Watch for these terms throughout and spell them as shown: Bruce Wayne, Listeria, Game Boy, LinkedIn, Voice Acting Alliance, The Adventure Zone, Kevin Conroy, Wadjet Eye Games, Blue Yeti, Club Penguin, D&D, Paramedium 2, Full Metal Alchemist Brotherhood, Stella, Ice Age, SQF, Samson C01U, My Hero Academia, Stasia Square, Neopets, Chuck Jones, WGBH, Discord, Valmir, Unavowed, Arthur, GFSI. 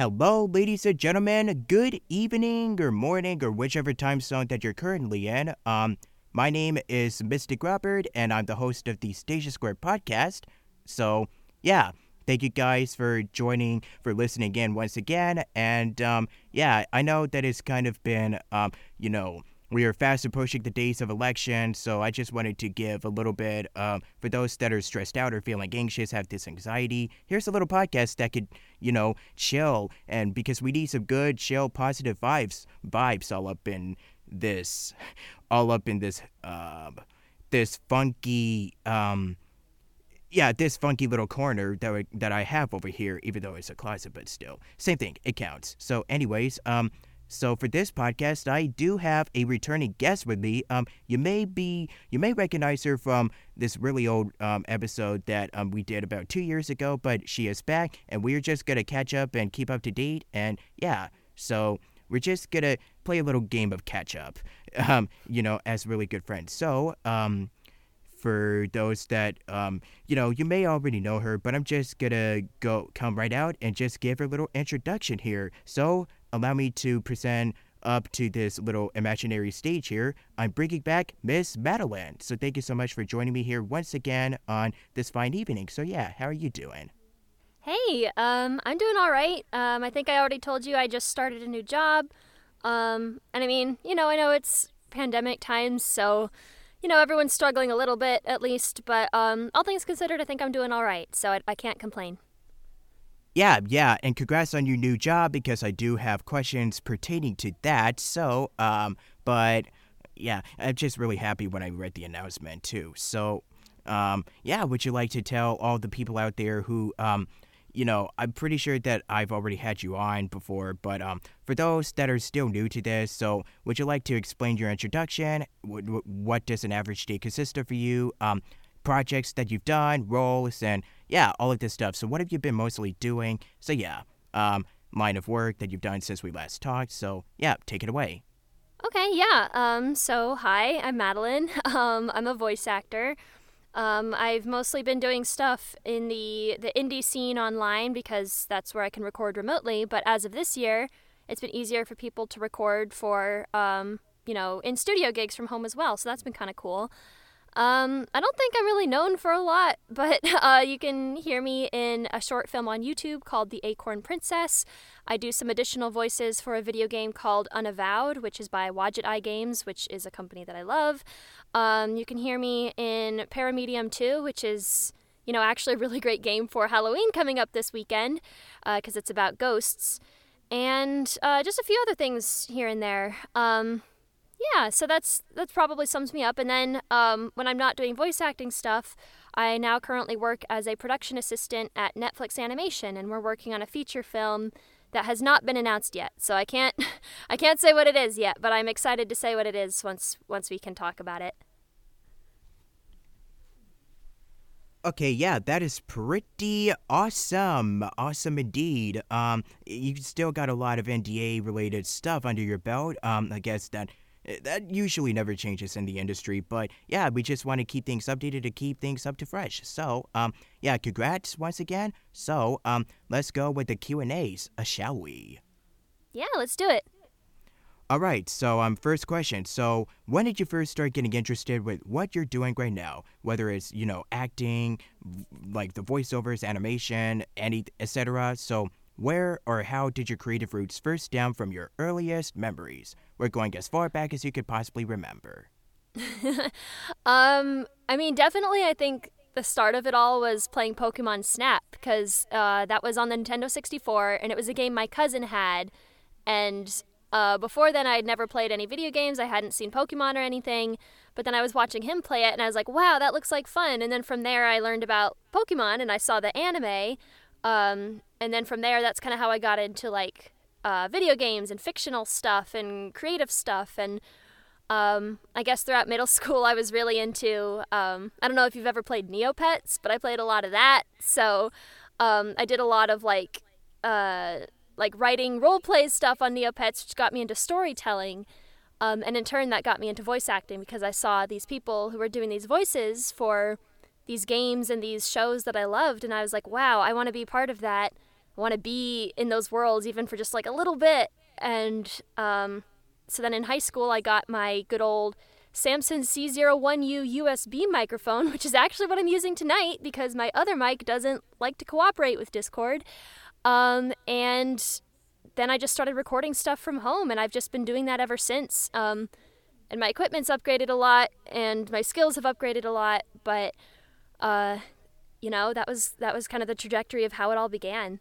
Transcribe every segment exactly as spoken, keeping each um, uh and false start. Hello, ladies and gentlemen, good evening or morning or whichever time zone that you're currently in. Um, my name is Mystic Robert, and I'm the host of the Stasia Square podcast. So, yeah, thank you guys for joining, for listening in once again. And, um, yeah, I know that it's kind of been, um, you know, we are fast approaching the days of election, so I just wanted to give a little bit, um, for those that are stressed out or feeling anxious, have this anxiety, here's a little podcast that could, you know, chill, and because we need some good, chill, positive vibes, vibes all up in this, all up in this, um, uh, this funky, um, yeah, this funky little corner that, we, that I have over here, even though it's a closet, but still, same thing, it counts. So anyways, um, So for this podcast, I do have a returning guest with me. Um, you may be, you may recognize her from this really old um, episode that um, we did about two years ago, but she is back, and we're just going to catch up and keep up to date, and yeah, so we're just going to play a little game of catch up, um, you know, as really good friends. So, um, for those that, um, you know, you may already know her, but I'm just going to go come right out and just give her a little introduction here. So, allow me to present up to this little imaginary stage here. I'm bringing back Miss Madeline. So thank you so much for joining me here once again on this fine evening. So yeah, how are you doing? Hey, um, I'm doing all right. Um, I think I already told you I just started a new job. Um, and I mean, you know, I know it's pandemic times, so, you know, everyone's struggling a little bit at least. But um, all things considered, I think I'm doing all right. So I, I can't complain. Yeah, yeah, and congrats on your new job, because I do have questions pertaining to that, so, um, but, yeah, I'm just really happy when I read the announcement, too, so, um, yeah, would you like to tell all the people out there who, um, you know, I'm pretty sure that I've already had you on before, but, um, for those that are still new to this, so, would you like to explain your introduction, what, what does an average day consist of for you, um, projects that you've done, roles, and yeah, all of this stuff. So what have you been mostly doing? So yeah, um, line of work that you've done since we last talked. So yeah, take it away. Okay, yeah. Um, so hi, I'm Madeline. Um, I'm a voice actor. Um, I've mostly been doing stuff in the, the indie scene online, because that's where I can record remotely. But as of this year, it's been easier for people to record for, um, you know, in studio gigs from home as well. So that's been kind of cool. Um, I don't think I'm really known for a lot, but uh, you can hear me in a short film on YouTube called The Acorn Princess. I do some additional voices for a video game called Unavowed, which is by Wadjet Eye Games, which is a company that I love. Um, you can hear me in Paramedium two, which is, you know, actually a really great game for Halloween coming up this weekend, because uh, it's about ghosts. And uh, just a few other things here and there. Um... Yeah, so that's that's probably sums me up. And then um, when I'm not doing voice acting stuff, I now currently work as a production assistant at Netflix Animation, and we're working on a feature film that has not been announced yet. So I can't I can't say what it is yet, but I'm excited to say what it is once once we can talk about it. Okay, yeah, that is pretty awesome. Awesome indeed. Um, you still got a lot of N D A related stuff under your belt. Um, I guess that. That usually never changes in the industry, but yeah, we just want to keep things updated to keep things up to fresh. So, um, yeah, congrats once again. So, um, let's go with the Q and A's, uh, shall we? Yeah, let's do it. All right, so um, first question. So, when did you first start getting interested with what you're doing right now? Whether it's, you know, acting, like the voiceovers, animation, any et cetera. So, where or how did your creative roots first stem from your earliest memories? We're going as far back as you could possibly remember. um, I mean, definitely I think the start of it all was playing Pokemon Snap, because uh, that was on the Nintendo sixty-four, and it was a game my cousin had. And uh, before then, I had never played any video games. I hadn't seen Pokemon or anything. But then I was watching him play it, and I was like, wow, that looks like fun. And then from there, I learned about Pokemon, and I saw the anime. Um, and then from there, that's kind of how I got into like uh, video games and fictional stuff and creative stuff. And um, I guess throughout middle school, I was really into, um, I don't know if you've ever played Neopets, but I played a lot of that. So um, I did a lot of like, uh, like writing role play stuff on Neopets, which got me into storytelling. Um, and in turn, that got me into voice acting, because I saw these people who were doing these voices for these games and these shows that I loved, and I was like, wow, I want to be part of that. I want to be in those worlds even for just like a little bit. And um, so then in high school, I got my good old Samson C zero one U U S B microphone, which is actually what I'm using tonight because my other mic doesn't like to cooperate with Discord. Um, and then I just started recording stuff from home, and I've just been doing that ever since. Um, and my equipment's upgraded a lot, and my skills have upgraded a lot, but, uh, you know, that was that was kind of the trajectory of how it all began.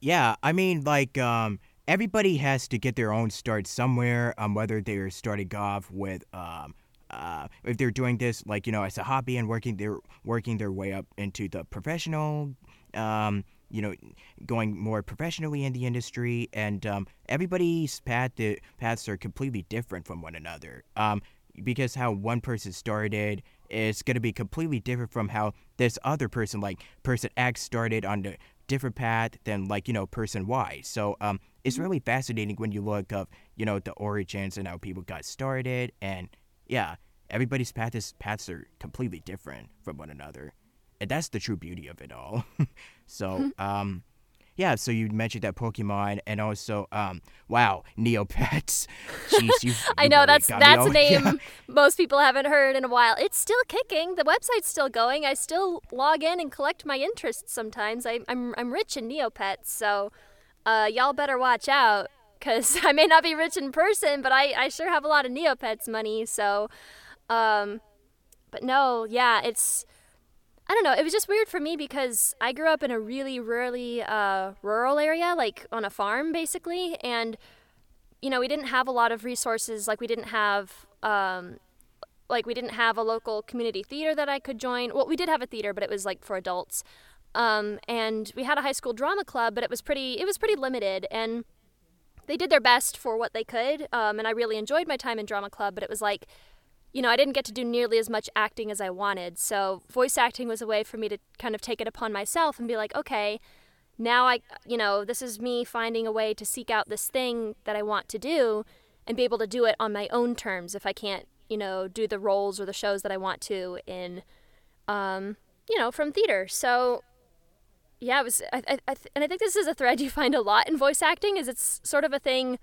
Yeah, I mean, like, um, everybody has to get their own start somewhere, um, whether they're starting off with, um, uh, if they're doing this, like, you know, as a hobby and working their, working their way up into the professional, um, you know, going more professionally in the industry, and um, everybody's path, the paths are completely different from one another, um, because how one person started is going to be completely different from how this other person, like person X, started on the different path than, like, you know, person Y. So um, it's really fascinating when you look up, you know, the origins and how people got started. And yeah, everybody's path is, paths are completely different from one another. And that's the true beauty of it all. So, um, yeah, so you mentioned that Pokemon, and also, um, wow, Neopets. Jeez, you, I you know, really that's that's a name yeah. most people haven't heard in a while. It's still kicking. The website's still going. I still log in and collect my interests sometimes. I, I'm I'm rich in Neopets, so uh, y'all better watch out, because I may not be rich in person, but I, I sure have a lot of Neopets money. So, um, but no, yeah, it's... I don't know. It was just weird for me because I grew up in a really, really uh, rural area, like on a farm, basically. And, you know, we didn't have a lot of resources. Like we didn't have, um, like we didn't have a local community theater that I could join. Well, we did have a theater, but it was like for adults. Um, and we had a high school drama club, but it was pretty, it was pretty limited. And they did their best for what they could. Um, and I really enjoyed my time in drama club, but it was like, you know, I didn't get to do nearly as much acting as I wanted. So voice acting was a way for me to kind of take it upon myself and be like, okay, now I, you know, this is me finding a way to seek out this thing that I want to do and be able to do it on my own terms if I can't, you know, do the roles or the shows that I want to in, um, you know, from theater. So yeah, it was, I, I, I th- and I think this is a thread you find a lot in voice acting, is it's sort of a thing.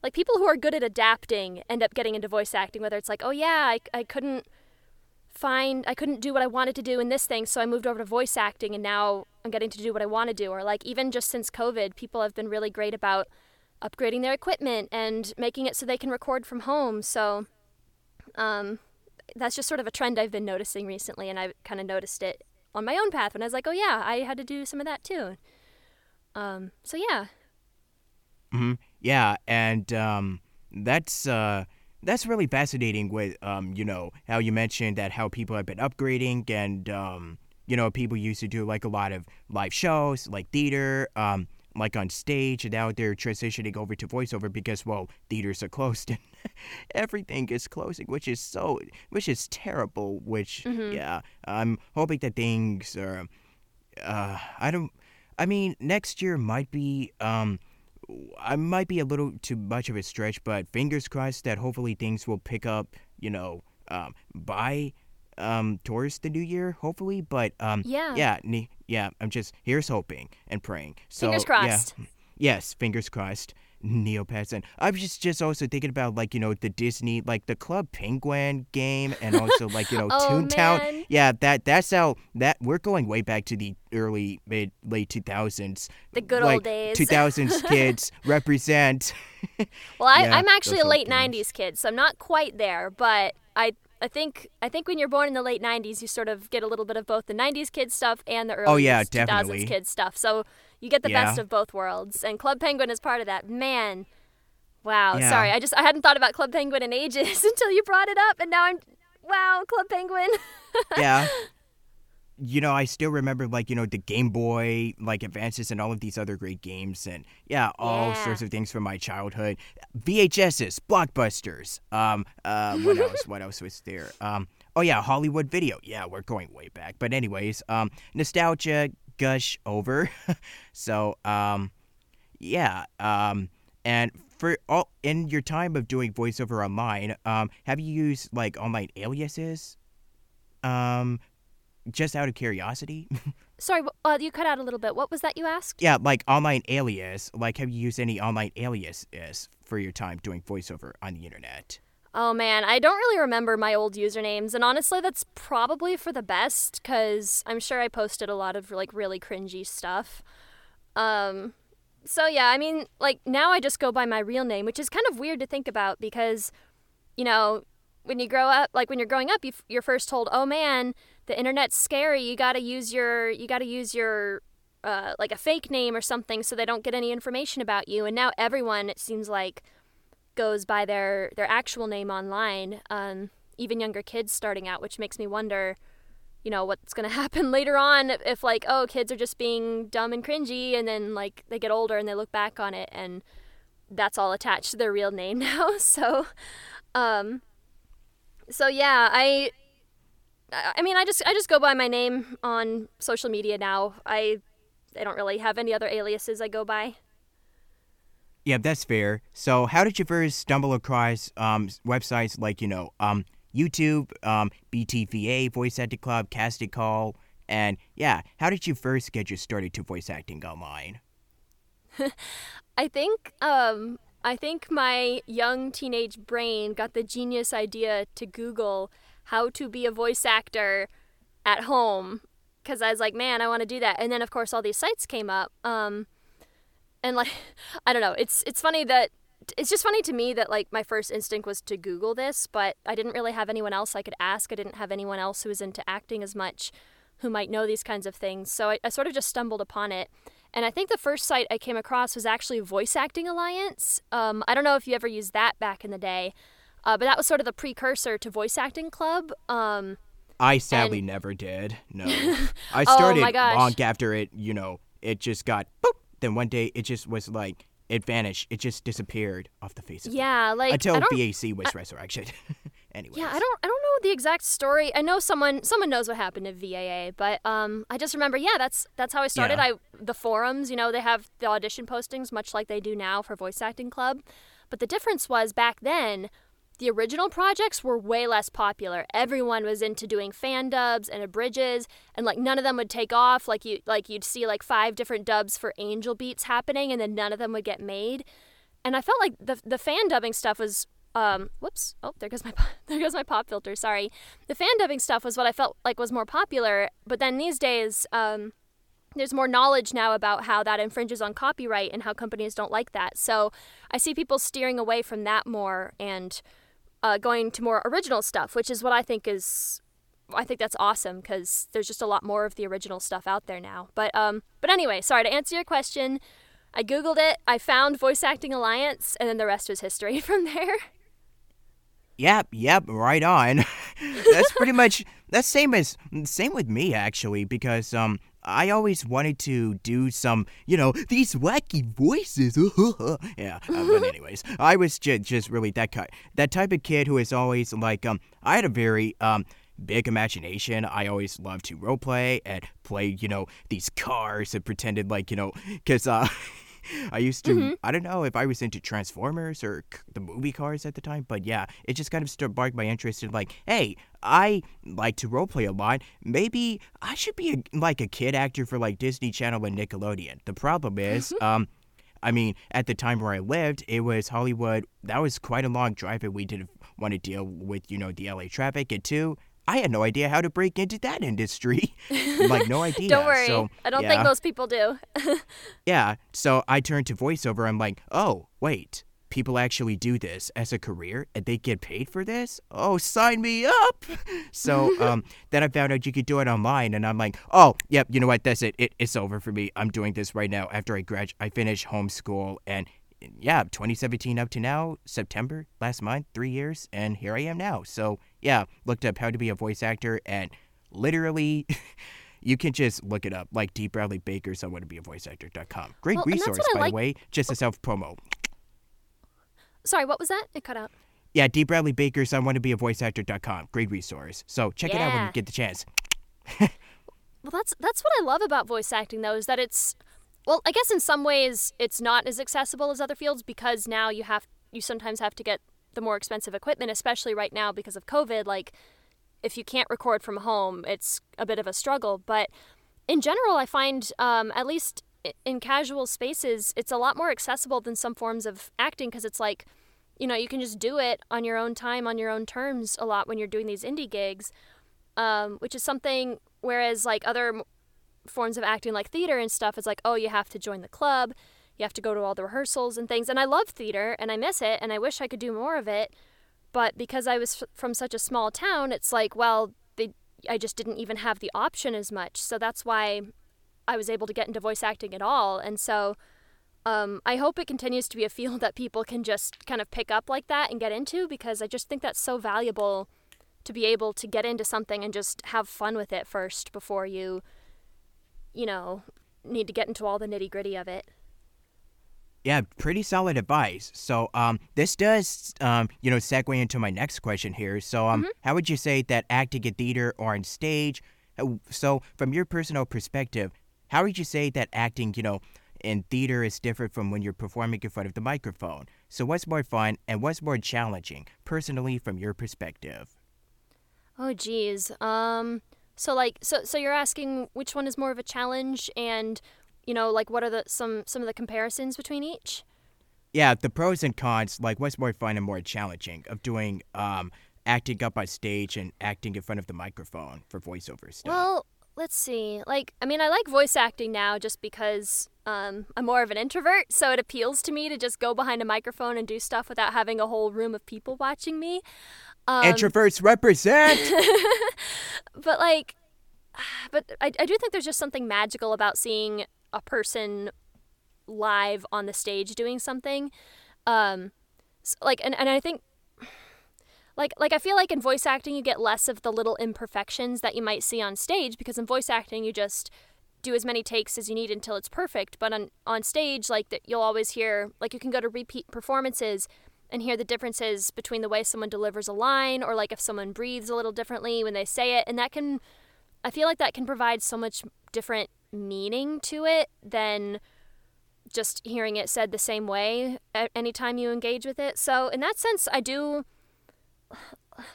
Like, people who are good at adapting end up getting into voice acting, whether it's like, oh, yeah, I, I couldn't find, I couldn't do what I wanted to do in this thing, so I moved over to voice acting, and now I'm getting to do what I want to do. Or, like, even just since COVID, people have been really great about upgrading their equipment and making it so they can record from home. So um, that's just sort of a trend I've been noticing recently, and I kind of noticed it on my own path, and I was like, oh, yeah, I had to do some of that, too. Um, so, yeah. Mm-hmm. Yeah, and um, that's uh, that's really fascinating with, um, you know, how you mentioned that how people have been upgrading, and, um, you know, people used to do, like, a lot of live shows, like theater, um, like on stage, and now they're transitioning over to voiceover because, well, theaters are closed and everything is closing, which is so, which is terrible, which, mm-hmm. yeah, I'm hoping that things are, uh, I don't, I mean, next year might be, um, I might be a little too much of a stretch, but fingers crossed that hopefully things will pick up, you know, um, by um, towards the new year, hopefully. But um, yeah, yeah, ne- yeah. I'm just here's hoping and praying. So, fingers crossed. Yeah. Yes, fingers crossed. Neopets, and I'm just just also thinking about, like, you know, the Disney, like the Club Penguin game, and also, like, you know, oh, Toontown. Man. Yeah, that that's how that we're going way back to the early mid late two thousands. The good like, old days. two thousands kids represent. Well, I, yeah, I'm actually a late nineties kid, so I'm not quite there, but I I think I think when you're born in the late nineties, you sort of get a little bit of both the nineties kids stuff and the early oh, yeah, two thousands kids stuff. So you get the yeah. best of both worlds, and Club Penguin is part of that. Man, wow. Yeah. Sorry, I just I hadn't thought about Club Penguin in ages until you brought it up, and now I'm wow, Club Penguin. Yeah. You know, I still remember, like, you know, the Game Boy, like, advances and all of these other great games, and, yeah, all yeah. sorts of things from my childhood. V H Ses, Blockbusters, um, uh, what else, what else was there? Um, oh, yeah, Hollywood Video. Yeah, we're going way back. But anyways, um, nostalgia gush over. So, um, yeah, um, and for all, in your time of doing voiceover online, um, have you used, like, online aliases? Um... Just out of curiosity. Sorry, uh, you cut out a little bit. What was that you asked? Yeah, like online alias. Like, have you used any online aliases for your time doing voiceover on the internet? Oh, man, I don't really remember my old usernames. And honestly, that's probably for the best, because I'm sure I posted a lot of, like, really cringy stuff. Um, so, yeah, I mean, like, now I just go by my real name, which is kind of weird to think about because, you know, when you grow up, like, when you're growing up, you f- you're first told, oh, man, the internet's scary. You gotta use your, you gotta use your, uh, like, a fake name or something so they don't get any information about you. And now everyone, it seems like, goes by their, their actual name online, um, even younger kids starting out, which makes me wonder, you know, what's going to happen later on if, if, like, oh, kids are just being dumb and cringy, and then, like, they get older and they look back on it, and that's all attached to their real name now. So, um, so, yeah, I... I mean, I just I just go by my name on social media now. I I don't really have any other aliases I go by. Yeah, that's fair. So how did you first stumble across um, websites like, you know, um, YouTube, um, B T V A, Voice Acting Club, Cast It Call, and, yeah, how did you first get your started to voice acting online? I think um, I think my young teenage brain got the genius idea to Google how to be a voice actor at home, because I was like, man, I want to do that. And then, of course, all these sites came up. Um, and, like, I don't know. It's it's funny that it's just funny to me that, like, my first instinct was to Google this, but I didn't really have anyone else I could ask. I didn't have anyone else who was into acting as much who might know these kinds of things. So I, I sort of just stumbled upon it. And I think the first site I came across was actually Voice Acting Alliance. Um, I don't know if you ever used that back in the day. Uh, but that was sort of the precursor to Voice Acting Club. Um, I sadly and... never did. No. I started oh long after it, you know, it just got, boop. Then one day it just was like, it vanished. It just disappeared off the face of yeah, it. Like, until V A C was I... resurrected. Anyways. Yeah, I don't I don't know the exact story. I know someone someone knows what happened to V A A, but um, I just remember, yeah, that's that's how I started. Yeah. I the forums, you know, they have the audition postings, much like they do now for Voice Acting Club. But the difference was back then, the original projects were way less popular. Everyone was into doing fan dubs and abridges, and, like, none of them would take off. Like, you, like you'd see, like, five different dubs for Angel Beats happening, and then none of them would get made. And I felt like the the fan dubbing stuff was, um, whoops, oh, there goes my there goes my pop filter, sorry. The fan dubbing stuff was what I felt like was more popular, but then these days, um, there's more knowledge now about how that infringes on copyright and how companies don't like that. So I see people steering away from that more and... Uh, going to more original stuff, which is what I think is, I think that's awesome because there's just a lot more of the original stuff out there now. But um, but anyway, sorry, to answer your question, I Googled it, I found Voice Acting Alliance, and then the rest was history from there. Yep, yep, right on. That's pretty much, that's same as, same with me actually, because um, I always wanted to do some, you know, these wacky voices. yeah, uh, but anyways, I was just, just really that ki- that type of kid who is always like, um, I had a very um big imagination. I always loved to role play and play, you know, these cars and pretended like, you know, because uh, I used to, mm-hmm. I don't know if I was into Transformers or c- the movie Cars at the time, but yeah, it just kind of sparked my interest in like, hey, I like to roleplay a lot. Maybe I should be a, like a kid actor for like Disney Channel and Nickelodeon. The problem is, mm-hmm. um, I mean, at the time where I lived, it was Hollywood. That was quite a long drive and we didn't want to deal with, you know, the L A traffic. And two, I had no idea how to break into that industry. Like, no idea. Don't worry. So, I don't yeah. think most people do. yeah. So I turned to voiceover. I'm like, oh, wait. People actually do this as a career and they get paid for this? Oh, sign me up. So um, then I found out you could do it online. And I'm like, oh, yep, you know what? That's it. it it's over for me. I'm doing this right now after I grad- I finish homeschool. And yeah, twenty seventeen up to now, September, last month, three years. And here I am now. So... yeah, looked up how to be a voice actor, and literally, you can just look it up, like D. Bradley Baker's on want to be a voice actor dot com. Great well, resource, by like... the way, just a self-promo. Sorry, what was that? It cut out. Yeah, D. Bradley Baker's on want to be a voice actor dot com. Great resource. So check yeah. it out when you get the chance. Well, that's that's what I love about voice acting, though, is that it's, well, I guess in some ways it's not as accessible as other fields because now you have you sometimes have to get the more expensive equipment, especially right now because of COVID. Like, if you can't record from home, it's a bit of a struggle. But in general, I find, um, at least in casual spaces, it's a lot more accessible than some forms of acting, because it's like, you know, you can just do it on your own time, on your own terms a lot when you're doing these indie gigs, um, which is something, whereas like other forms of acting like theater and stuff, it's like, oh, you have to join the club, you have to go to all the rehearsals and things. And I love theater and I miss it and I wish I could do more of it. But because I was f- from such a small town, it's like, well, they, I just didn't even have the option as much. So that's why I was able to get into voice acting at all. And so um, I hope it continues to be a field that people can just kind of pick up like that and get into, because I just think that's so valuable to be able to get into something and just have fun with it first before you, you know, need to get into all the nitty gritty of it. Yeah, pretty solid advice. So um, this does, um, you know, segue into my next question here. So um, mm-hmm. how would you say that acting in theater or on stage, so from your personal perspective, how would you say that acting, you know, in theater is different from when you're performing in front of the microphone? So what's more fun and what's more challenging, personally, from your perspective? Oh, geez. Um, so like, so, so you're asking which one is more of a challenge, and you know, like, what are the some, some of the comparisons between each? Yeah, the pros and cons, like, what's more fun and more challenging of doing um, acting up on stage and acting in front of the microphone for voiceover stuff? Well, let's see. Like, I mean, I like voice acting now just because um, I'm more of an introvert, so it appeals to me to just go behind a microphone and do stuff without having a whole room of people watching me. Um, Introverts represent! But, like, but I, I do think there's just something magical about seeing a person live on the stage doing something. Um, so like, and, and I think like, like I feel like in voice acting, you get less of the little imperfections that you might see on stage, because in voice acting, you just do as many takes as you need until it's perfect. But on, on stage, like that, you'll always hear, like, you can go to repeat performances and hear the differences between the way someone delivers a line, or like if someone breathes a little differently when they say it. And that can, I feel like that can provide so much different meaning to it than just hearing it said the same way anytime you engage with it. So in that sense, I do,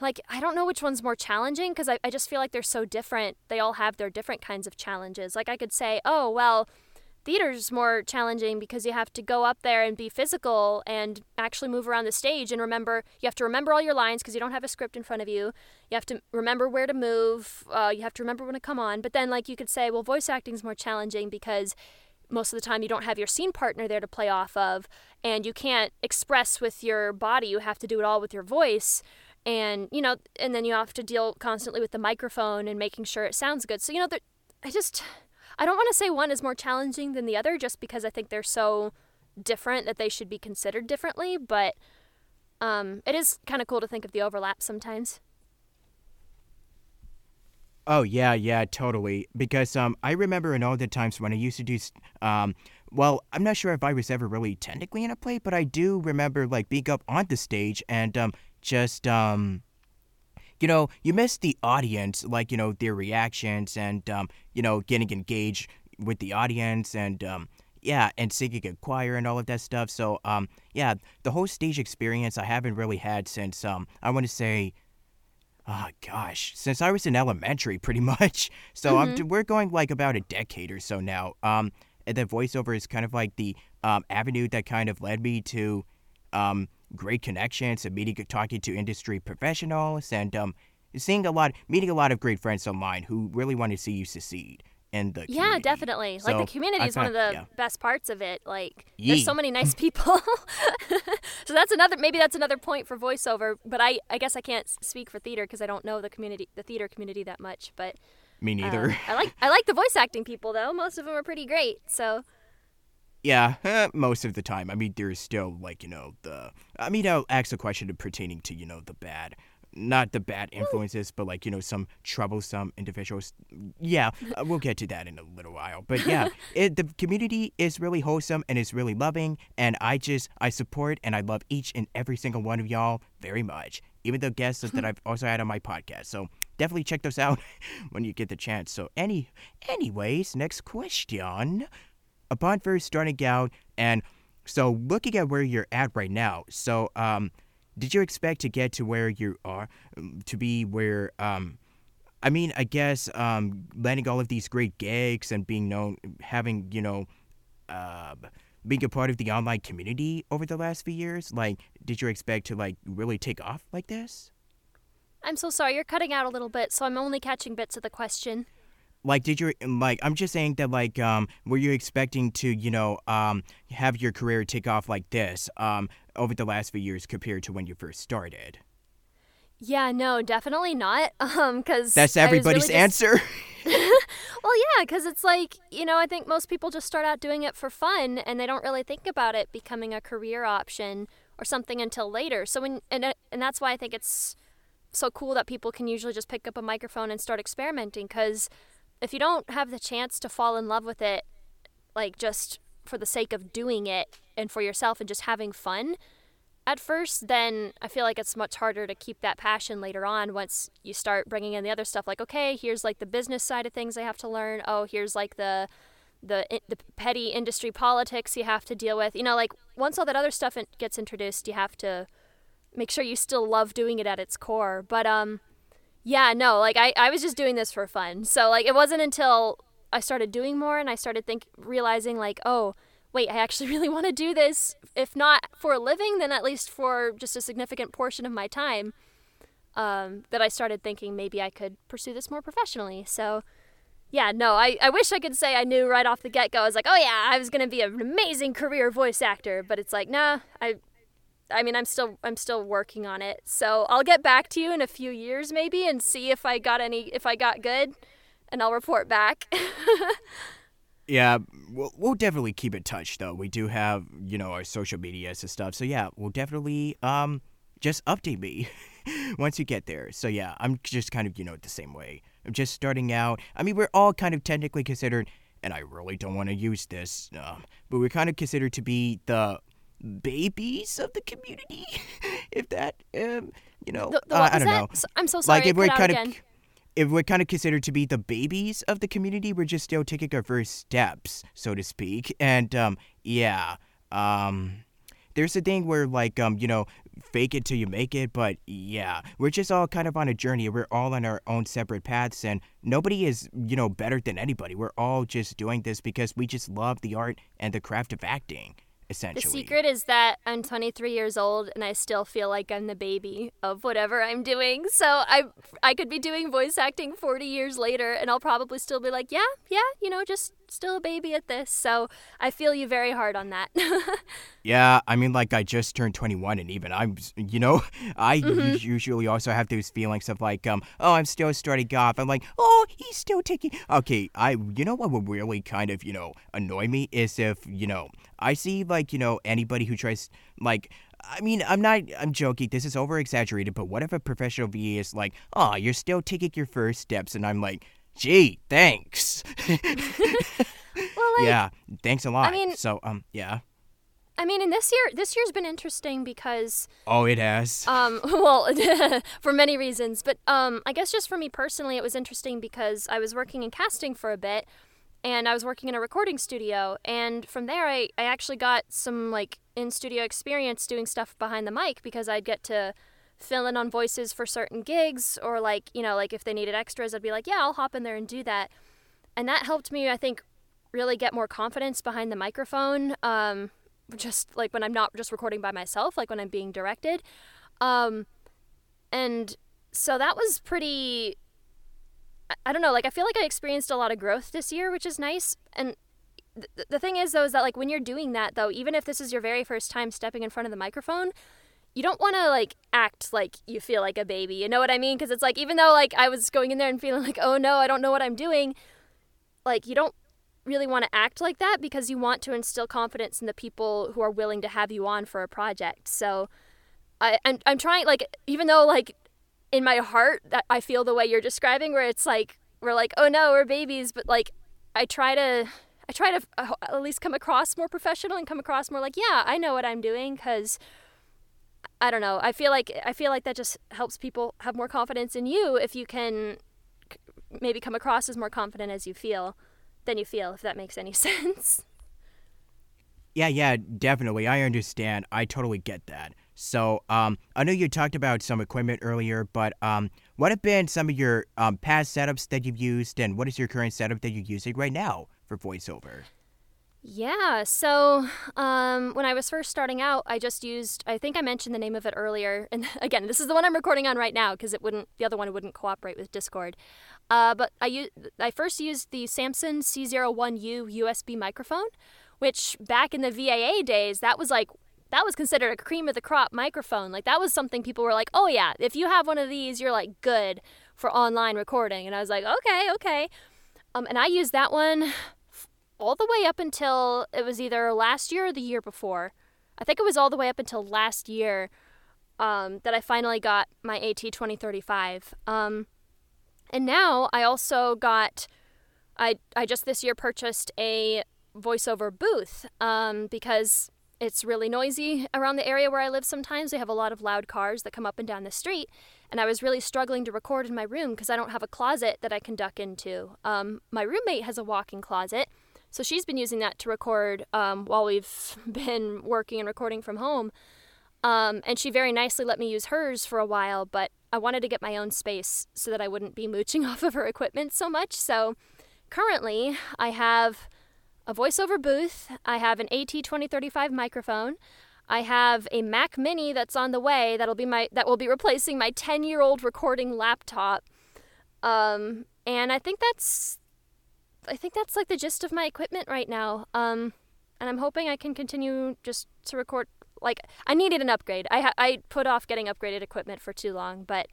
like, I don't know which one's more challenging, because I, I just feel like they're so different. They all have their different kinds of challenges. Like, I could say, oh, well, theater's more challenging because you have to go up there and be physical and actually move around the stage and remember, you have to remember all your lines because you don't have a script in front of you. You have to remember where to move. Uh, you have to remember when to come on. But then, like, you could say, well, voice acting's more challenging because most of the time you don't have your scene partner there to play off of, and you can't express with your body. You have to do it all with your voice. And, you know, and then you have to deal constantly with the microphone and making sure it sounds good. So, you know, there, I just... I don't want to say one is more challenging than the other, just because I think they're so different that they should be considered differently, but um, it is kind of cool to think of the overlap sometimes. Oh, yeah, yeah, totally. Because um, I remember in all the times when I used to do, um, well, I'm not sure if I was ever really technically in a play, but I do remember, like, being up on the stage and um, just... Um, you know, you miss the audience, like, you know, their reactions and, um, you know, getting engaged with the audience and, um, yeah, and singing in choir and all of that stuff. So, um, yeah, the whole stage experience I haven't really had since, um, I want to say, oh, gosh, since I was in elementary, pretty much. So mm-hmm. I'm, we're going, like, about a decade or so now. Um, and then voiceover is kind of like the um, avenue that kind of led me to... Um, great connections and meeting, talking to industry professionals and um, seeing a lot, meeting a lot of great friends online who really want to see you succeed in the yeah, community. Yeah, definitely. So, like, the community is one of the yeah. best parts of it. Like, Yee. There's so many nice people. So that's another, maybe that's another point for voiceover, but I, I guess I can't speak for theater because I don't know the community, the theater community that much, but. Me neither. Uh, I like, I like the voice acting people though. Most of them are pretty great, so. Yeah, eh, most of the time. I mean, there's still, like, you know, the... I mean, I'll ask a question pertaining to, you know, the bad... Not the bad influences, but, like, you know, some troublesome individuals. Yeah, uh, we'll get to that in a little while. But, yeah, it, the community is really wholesome and it's really loving. And I just, I support and I love each and every single one of y'all very much. Even the guests that I've also had on my podcast. So, definitely check those out when you get the chance. So, any, anyways, next question... Upon first starting out, and so looking at where you're at right now, so um, did you expect to get to where you are, to be where um, I mean, I guess um, landing all of these great gigs and being known, having, you know, uh, being a part of the online community over the last few years, like, did you expect to, like, really take off like this? I'm so sorry. You're cutting out a little bit, so I'm only catching bits of the question. Like, did you, like, I'm just saying that, like, um, were you expecting to, you know, um, have your career take off like this, um, over the last few years compared to when you first started? Yeah, no, definitely not, um, 'cause that's everybody's really just... answer. Well, yeah, 'cause it's like, you know, I think most people just start out doing it for fun, and they don't really think about it becoming a career option or something until later. So when, and and that's why I think it's so cool that people can usually just pick up a microphone and start experimenting, 'cause if you don't have the chance to fall in love with it, like just for the sake of doing it and for yourself and just having fun at first, then I feel like it's much harder to keep that passion later on once you start bringing in the other stuff. Like, okay, here's like the business side of things I have to learn. Oh, here's like the the the petty industry politics you have to deal with. You know, like once all that other stuff gets introduced, you have to make sure you still love doing it at its core. But um, yeah, no, like I, I was just doing this for fun. So like it wasn't until I started doing more and I started think realizing like, oh, wait, I actually really want to do this, if not for a living, then at least for just a significant portion of my time, um, that I started thinking maybe I could pursue this more professionally. So, yeah, no, I, I wish I could say I knew right off the get-go. I was like, oh, yeah, I was going to be an amazing career voice actor. But it's like, nah, I I mean, I'm still I'm still working on it. So I'll get back to you in a few years maybe and see if I got any if I got good, and I'll report back. Yeah, we'll, we'll definitely keep in touch, though. We do have, you know, our social medias and stuff. So, yeah, we'll definitely um just update me once you get there. So, yeah, I'm just kind of, you know, the same way. I'm just starting out. I mean, we're all kind of technically considered, and I really don't want to use this, uh, but we're kind of considered to be the babies of the community, if that, um, you know, the, the, uh, I don't that? know. I'm so sorry. Like, if we're kind of... Again. If we're kind of considered to be the babies of the community, we're just still taking our first steps, so to speak. And, um, yeah, um, there's a thing where, like, um, you know, fake it till you make it. But, yeah, we're just all kind of on a journey. We're all on our own separate paths. And nobody is, you know, better than anybody. We're all just doing this because we just love the art and the craft of acting, essentially. The secret is that I'm twenty-three years old and I still feel like I'm the baby of whatever I'm doing. So I I could be doing voice acting forty years later and I'll probably still be like, yeah, yeah, you know, just still a baby at this. So I feel you very hard on that. Yeah, I mean, like, I just turned twenty-one and even I'm, you know, I mm-hmm. usually also have those feelings of like, um, oh, I'm still starting off. I'm like, oh, he's still taking. Okay, I, you know what would really kind of, you know, annoy me is if, you know, I see, like, you know, anybody who tries, like, I mean, I'm not, I'm joking, this is over-exaggerated, but what if a professional V A is like, oh, you're still taking your first steps, and I'm like, gee, thanks. Well, like, yeah, thanks a lot. I mean, so, um, yeah. I mean, and this year, this year's been interesting because... Oh, it has. Um, well, for many reasons, but um, I guess just for me personally, it was interesting because I was working in casting for a bit, and I was working in a recording studio, and from there I, I actually got some like in-studio experience doing stuff behind the mic because I'd get to fill in on voices for certain gigs, or like, you know, like if they needed extras, I'd be like, yeah, I'll hop in there and do that. And that helped me, I think, really get more confidence behind the microphone, um, just like when I'm not just recording by myself, like when I'm being directed. Um, and so that was pretty... I don't know, like, I feel like I experienced a lot of growth this year, which is nice. And th- the thing is, though, is that, like, when you're doing that, though, even if this is your very first time stepping in front of the microphone, you don't want to, like, act like you feel like a baby. You know what I mean? Because it's like, even though, like, I was going in there and feeling like, oh, no, I don't know what I'm doing, like, you don't really want to act like that because you want to instill confidence in the people who are willing to have you on for a project. So I, I'm, I'm trying, like, even though, like, in my heart that I feel the way you're describing, where it's like, we're like, oh no, we're babies. But like, I try to, I try to at least come across more professional and come across more like, yeah, I know what I'm doing. 'Cause I don't know. I feel like, I feel like that just helps people have more confidence in you. If you can maybe come across as more confident as you feel, than you feel, if that makes any sense. Yeah, yeah, definitely. I understand. I totally get that. So um, I know you talked about some equipment earlier, but um, what have been some of your um, past setups that you've used, and what is your current setup that you're using right now for voiceover? Yeah, so um, when I was first starting out, I just used, I think I mentioned the name of it earlier. And again, this is the one I'm recording on right now because it wouldn't, the other one wouldn't cooperate with Discord. Uh, but I, u- I first used the Samson C zero one U U S B microphone, which back in the V A A days, that was like, that was considered a cream of the crop microphone. Like that was something people were like, oh yeah, if you have one of these, you're like good for online recording. And I was like, okay, okay. Um, and I used that one all the way up until it was either last year or the year before. I think it was all the way up until last year um, that I finally got my A T twenty thirty-five. Um, and now I also got, I I just this year purchased a voiceover booth um, because it's really noisy around the area where I live sometimes. They have a lot of loud cars that come up and down the street. And I was really struggling to record in my room because I don't have a closet that I can duck into. Um, my roommate has a walk-in closet. So she's been using that to record um, while we've been working and recording from home. Um, and she very nicely let me use hers for a while, but I wanted to get my own space so that I wouldn't be mooching off of her equipment so much. So currently I have a voiceover booth. I have an A T twenty thirty-five microphone. I have a Mac Mini that's on the way. That'll be my, that will be replacing my ten-year-old recording laptop. Um, and I think that's, I think that's like the gist of my equipment right now, um, and I'm hoping I can continue just to record. Like, I needed an upgrade. I ha- I put off getting upgraded equipment for too long, but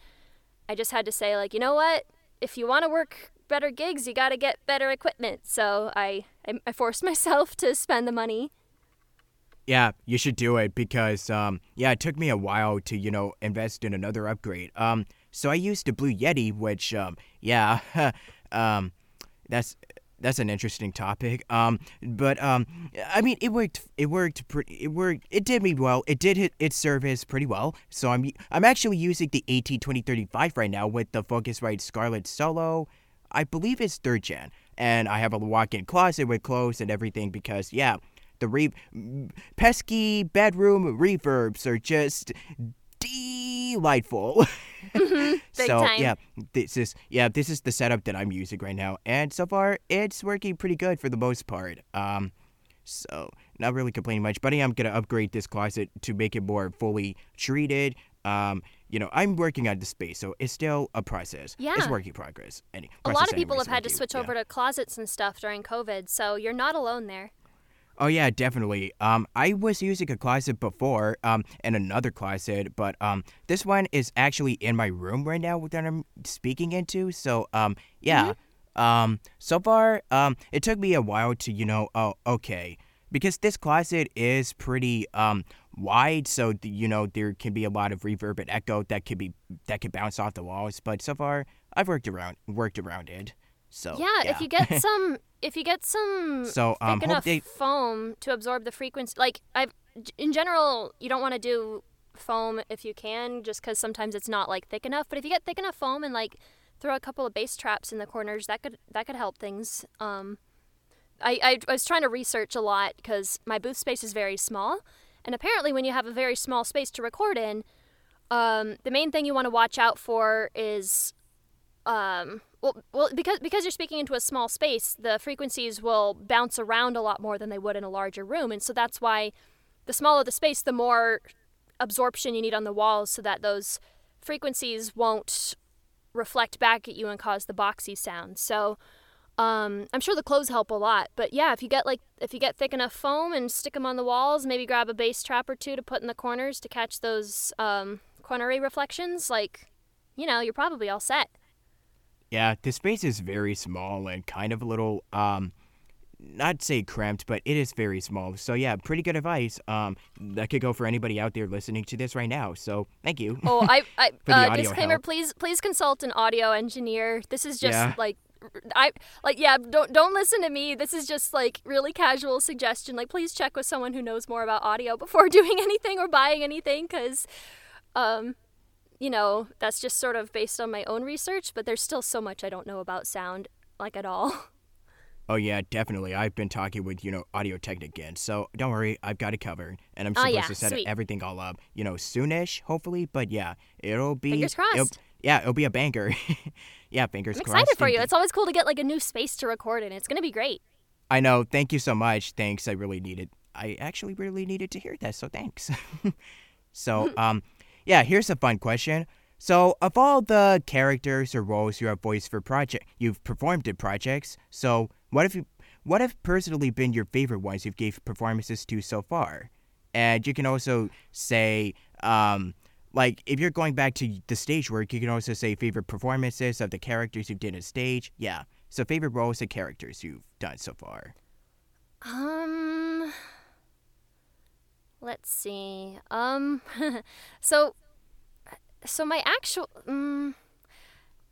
I just had to say, like, you know what? If you want to work better gigs, you got to get better equipment. So I, I I forced myself to spend the money. Yeah, you should do it because, um, yeah, it took me a while to, you know, invest in another upgrade. Um, so I used a Blue Yeti, which, um, yeah, um, that's... That's an interesting topic. Um, but um, I mean, it worked. It worked pretty. It worked. It did me well. It did hit its service pretty well. So I'm I'm actually using the A T twenty thirty-five right now with the Focusrite Scarlett Solo. I believe it's third gen, and I have a walk-in closet with clothes and everything because yeah, the re- pesky bedroom reverbs are just delightful. Mm-hmm. Big so time. yeah, this is yeah this is the setup that I'm using right now, and so far it's working pretty good for the most part. Um, so not really complaining much, but I'm gonna upgrade this closet to make it more fully treated. Um, you know, I'm working on the space, so it's still a process. Yeah, it's work in progress. Any a lot of people have had to switch yeah. over to closets and stuff during COVID, so you're not alone there. Oh, yeah, definitely. Um, I was using a closet before um, and another closet, but um, this one is actually in my room right now that I'm speaking into. So, um, yeah, mm-hmm. um, so far um, it took me a while to, you know, oh, okay, because this closet is pretty um, wide. So, you know, there can be a lot of reverb and echo that could be that could bounce off the walls. But so far I've worked around worked around it. So, yeah, yeah, if you get some, if you get some so, um, thick enough they... foam to absorb the frequency, like I've, in general, you don't want to do foam if you can, just because sometimes it's not like thick enough. But if you get thick enough foam and like throw a couple of bass traps in the corners, that could that could help things. Um, I I, I was trying to research a lot because my booth space is very small, and apparently when you have a very small space to record in, um, the main thing you want to watch out for is, um. Well, well, because because you're speaking into a small space, the frequencies will bounce around a lot more than they would in a larger room. And so that's why the smaller the space, the more absorption you need on the walls so that those frequencies won't reflect back at you and cause the boxy sound. So um, I'm sure the clothes help a lot. But yeah, if you get like if you get thick enough foam and stick them on the walls, maybe grab a bass trap or two to put in the corners to catch those um, cornery reflections, like, you know, you're probably all set. Yeah, the space is very small and kind of a little, um, not say cramped, but it is very small. So yeah, pretty good advice. Um, that could go for anybody out there listening to this right now. So thank you. Oh, I, I uh, disclaimer, help. please, please consult an audio engineer. This is just yeah. like, I like yeah, don't don't listen to me. This is just like really casual suggestion. Like, please check with someone who knows more about audio before doing anything or buying anything, because, um. You know, that's just sort of based on my own research, but there's still so much I don't know about sound, like, at all. Oh, yeah, definitely. I've been talking with, you know, Audio Tech again, so don't worry. I've got it covered, and I'm supposed oh, yeah. to set Sweet. everything all up, you know, soonish, hopefully, but yeah, it'll be... Fingers crossed. It'll, yeah, it'll be a banger. yeah, fingers I'm crossed. I'm excited for you. It's always cool to get, like, a new space to record in. It's going to be great. I know. Thank you so much. Thanks. I really needed... I actually really needed to hear that, so thanks. so, um, yeah, here's a fun question. So, of all the characters or roles you have voiced for project, you've performed in projects. So, what have you, what have personally been your favorite ones you've gave performances to so far? And you can also say, um, like if you're going back to the stage work, you can also say favorite performances of the characters you did on stage. Yeah. So, favorite roles and characters you've done so far. Um. Let's see. Um. so. So my actual, um,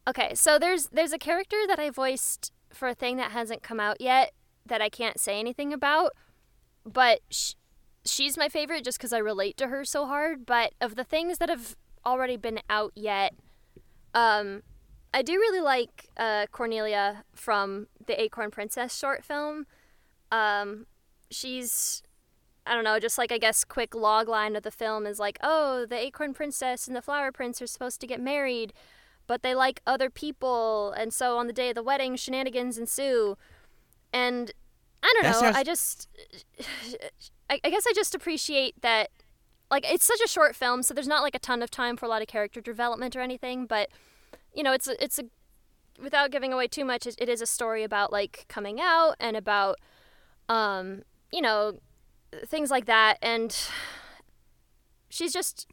okay, so there's there's a character that I voiced for a thing that hasn't come out yet that I can't say anything about, but sh- she's my favorite just because I relate to her so hard. But of the things that have already been out yet, um, I do really like uh, Cornelia from the Acorn Princess short film. Um, she's... I don't know, just like, I guess, quick log line of the film is like, oh, the Acorn Princess and the Flower Prince are supposed to get married, but they like other people, and so on the day of the wedding, shenanigans ensue. And I don't know, sounds- I just, I, I guess I just appreciate that, like, it's such a short film, so there's not, like, a ton of time for a lot of character development or anything, but, you know, it's a, it's a without giving away too much, it, it is a story about, like, coming out and about, um, you know, things like that, and she's just,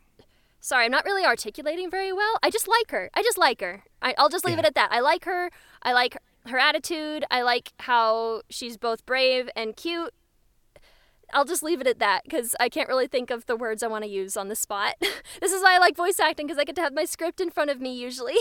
sorry, I'm not really articulating very well. I just like her. I just like her. I, I'll just leave yeah. it at that. I like her. I like her attitude. I like how she's both brave and cute. I'll just leave it at that, because I can't really think of the words I want to use on the spot. This is why I like voice acting, because I get to have my script in front of me usually.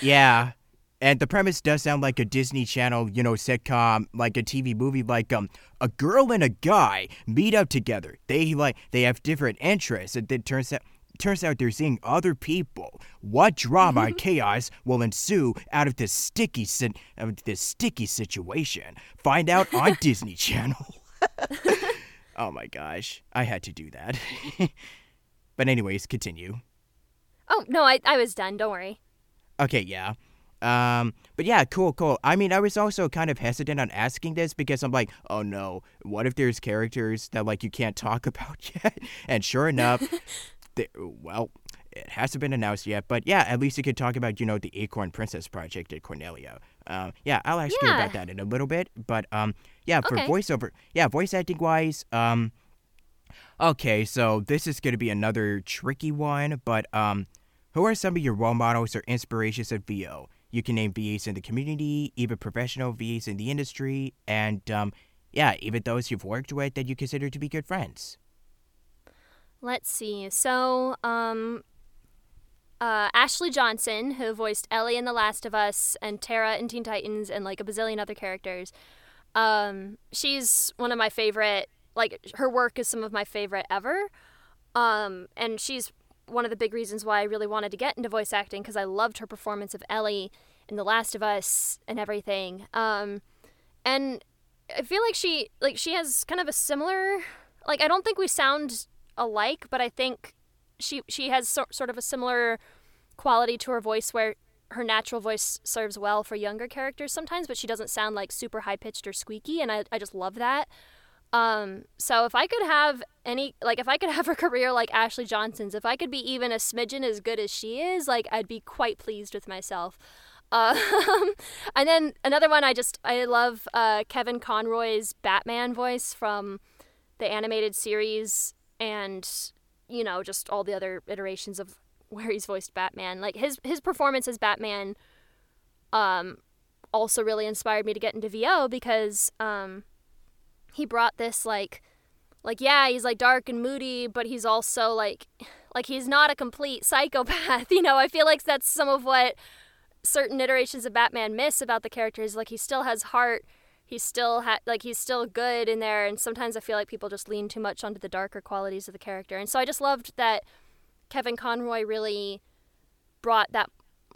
yeah. And the premise does sound like a Disney Channel, you know, sitcom, like a T V movie, like um, a girl and a guy meet up together. They like they have different interests, and then turns out turns out they're seeing other people. What drama and chaos will ensue out of this sticky si- out of this sticky situation? Find out on Disney Channel. Oh my gosh, I had to do that. But anyways, continue. Oh no, I I was done. Don't worry. Okay, yeah. Um, but yeah, cool, cool. I mean, I was also kind of hesitant on asking this because I'm like, oh no, what if there's characters that like you can't talk about yet? And sure enough, they, well, it hasn't been announced yet, but yeah, at least you could talk about, you know, the Acorn Princess project at Cornelia. Um, yeah, I'll ask yeah. you about that in a little bit, but, um, yeah, for okay. voiceover, yeah, voice acting wise, um, okay, so this is going to be another tricky one, but, um, who are some of your role models or inspirations at V O? You can name V As in the community, even professional V As in the industry, and, um, yeah, even those you've worked with that you consider to be good friends. Let's see. So, um, uh, Ashley Johnson, who voiced Ellie in The Last of Us and Tara in Teen Titans and, like, a bazillion other characters, um, she's one of my favorite, like, her work is some of my favorite ever, um, and she's one of the big reasons why I really wanted to get into voice acting, because I loved her performance of Ellie in The Last of Us and everything. Um, and I feel like she, like she has kind of a similar, like, I don't think we sound alike, but I think she, she has so, sort of a similar quality to her voice where her natural voice serves well for younger characters sometimes, but she doesn't sound like super high pitched or squeaky. And I, I just love that. Um, so if I could have any, like, if I could have a career like Ashley Johnson's, if I could be even a smidgen as good as she is, like, I'd be quite pleased with myself. Um, and then another one I just, I love, uh, Kevin Conroy's Batman voice from the animated series and, you know, just all the other iterations of where he's voiced Batman. Like, his, his performance as Batman, um, also really inspired me to get into V O because, um... he brought this, like, like, yeah, he's, like, dark and moody, but he's also, like, like, he's not a complete psychopath, you know? I feel like that's some of what certain iterations of Batman miss about the characters. Like, he still has heart. He's still, ha- like, he's still good in there, and sometimes I feel like people just lean too much onto the darker qualities of the character. And so I just loved that Kevin Conroy really brought that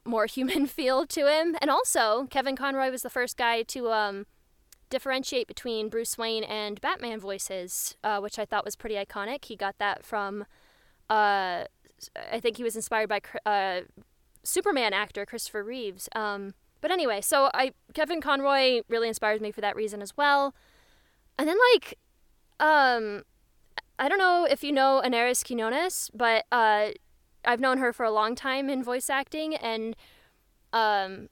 more human feel to him. And also, Kevin Conroy was the first guy to, um... differentiate between Bruce Wayne and Batman voices, uh, which I thought was pretty iconic. He got that from, uh, I think he was inspired by uh, Superman actor Christopher Reeves. Um, but anyway, so I Kevin Conroy really inspires me for that reason as well. And then, like, um, I don't know if you know Anaris Quinones, but uh, I've known her for a long time in voice acting, and um,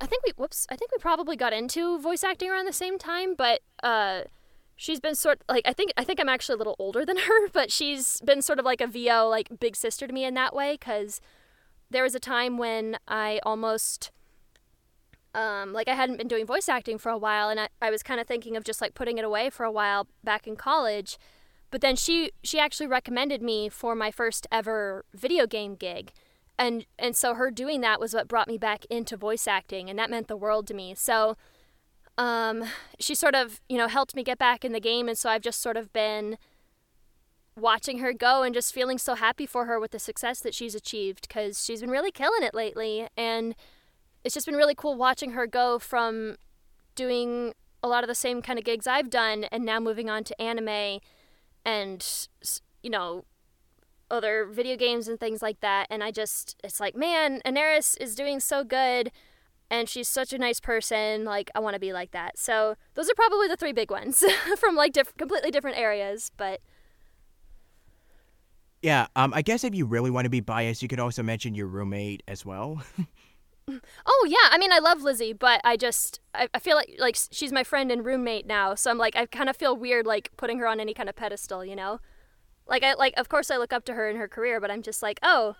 I think we whoops, I think we probably got into voice acting around the same time. But uh, she's been sort like I think I think I'm actually a little older than her, but she's been sort of like a V O, like big sister to me in that way, because there was a time when I almost. Um, like I hadn't been doing voice acting for a while, and I, I was kind of thinking of just like putting it away for a while back in college. But then she, she actually recommended me for my first ever video game gig. And, and so her doing that was what brought me back into voice acting, and that meant the world to me. So, um, she sort of, you know, helped me get back in the game. And so I've just sort of been watching her go and just feeling so happy for her with the success that she's achieved, because she's been really killing it lately. And it's just been really cool watching her go from doing a lot of the same kind of gigs I've done and now moving on to anime and, you know, other video games and things like that. And I just, it's like, man, Anaris is doing so good, and she's such a nice person. Like, I want to be like that. So those are probably the three big ones from, like, diff- completely different areas, but... Yeah, um, I guess if you really want to be biased, you could also mention your roommate as well. Oh, yeah. I mean, I love Lizzie, but I just, I, I feel like like she's my friend and roommate now. So I'm like, I kind of feel weird, like, putting her on any kind of pedestal, you know? Like, I like, of course I look up to her in her career, but I'm just like, oh,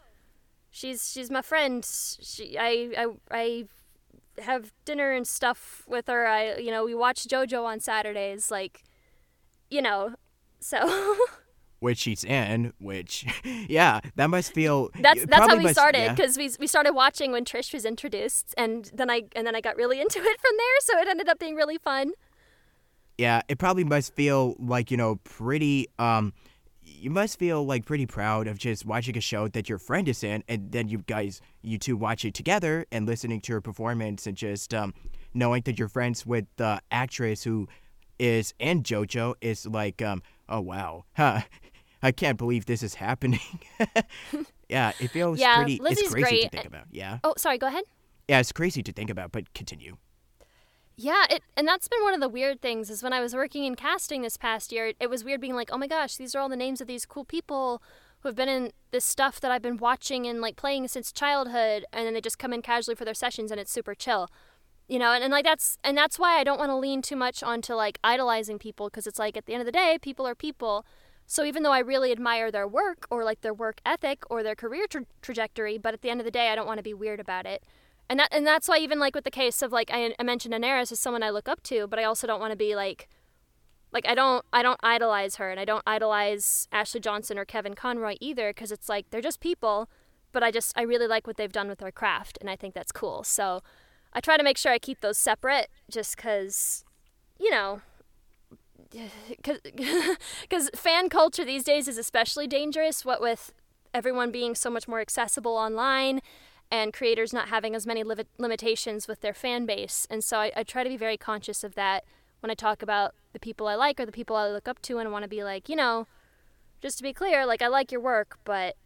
she's she's my friend. She, I, I, I have dinner and stuff with her. I, you know, we watch JoJo on Saturdays, like, you know, so... Which she's in, which, yeah, that must feel... That's that's how we must, started, because yeah. we we started watching when Trish was introduced, and then I and then I got really into it from there, so it ended up being really fun. Yeah, it probably must feel like, you know, pretty... um, you must feel, like, pretty proud of just watching a show that your friend is in, and then you guys, you two watch it together, and listening to her performance, and just um, knowing that you're friends with the actress who is in JoJo is like... um. Oh, wow. Huh. I can't believe this is happening. Yeah, it feels yeah, pretty... Lizzie's it's crazy great. to think about, yeah. Oh, sorry, go ahead. Yeah, it's crazy to think about, but continue. Yeah, it, and that's been one of the weird things, is when I was working in casting this past year, it, it was weird being like, oh my gosh, these are all the names of these cool people who have been in this stuff that I've been watching and, like, playing since childhood, and then they just come in casually for their sessions, and it's super chill. You know, and, and like that's and that's why I don't want to lean too much onto like idolizing people, because it's like at the end of the day, people are people. So even though I really admire their work or like their work ethic or their career tra- trajectory, but at the end of the day, I don't want to be weird about it. And that and that's why even like with the case of like I, I mentioned Anaris as someone I look up to, but I also don't want to be like like I don't I don't idolize her, and I don't idolize Ashley Johnson or Kevin Conroy either, because it's like they're just people. But I just I really like what they've done with their craft, and I think that's cool. So. I try to make sure I keep those separate, just because, you know, because fan culture these days is especially dangerous, what with everyone being so much more accessible online and creators not having as many li- limitations with their fan base. And so I, I try to be very conscious of that when I talk about the people I like or the people I look up to, and want to be like, you know, just to be clear, like, I like your work, but,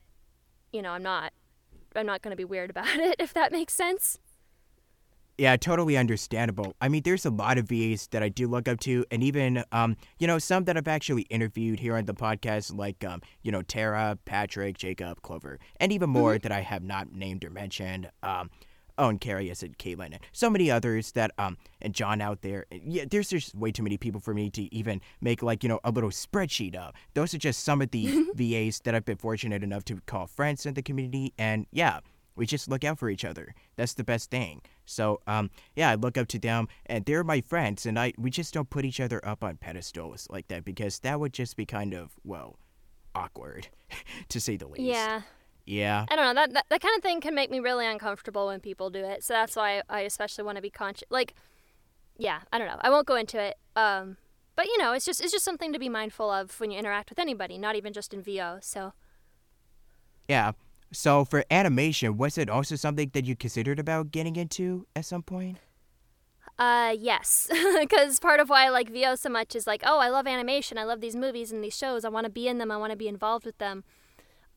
you know, I'm not, I'm not going to be weird about it, if that makes sense. Yeah, totally understandable. I mean, there's a lot of V As that I do look up to, and even, um, you know, some that I've actually interviewed here on the podcast, like, um, you know, Tara, Patrick, Jacob, Clover, and even more mm-hmm. that I have not named or mentioned. Um, oh, and Carrie, I said Caitlin, and so many others that, um, and John out there. Yeah, there's just way too many people for me to even make, like, you know, a little spreadsheet of. Those are just some of the V As that I've been fortunate enough to call friends in the community, and yeah. We just look out for each other. That's the best thing. So, um, yeah, I look up to them, and they're my friends, and I we just don't put each other up on pedestals like that, because that would just be kind of, well, awkward, to say the least. Yeah. Yeah. I don't know. That, that that kind of thing can make me really uncomfortable when people do it, so that's why I especially want to be conscious. Like, yeah, I don't know. I won't go into it. Um, but, you know, it's just it's just something to be mindful of when you interact with anybody, not even just in V O, so. Yeah. So for animation, was it also something that you considered about getting into at some point? Uh, yes, because part of why I like V O so much is like, oh, I love animation. I love these movies and these shows. I want to be in them. I want to be involved with them.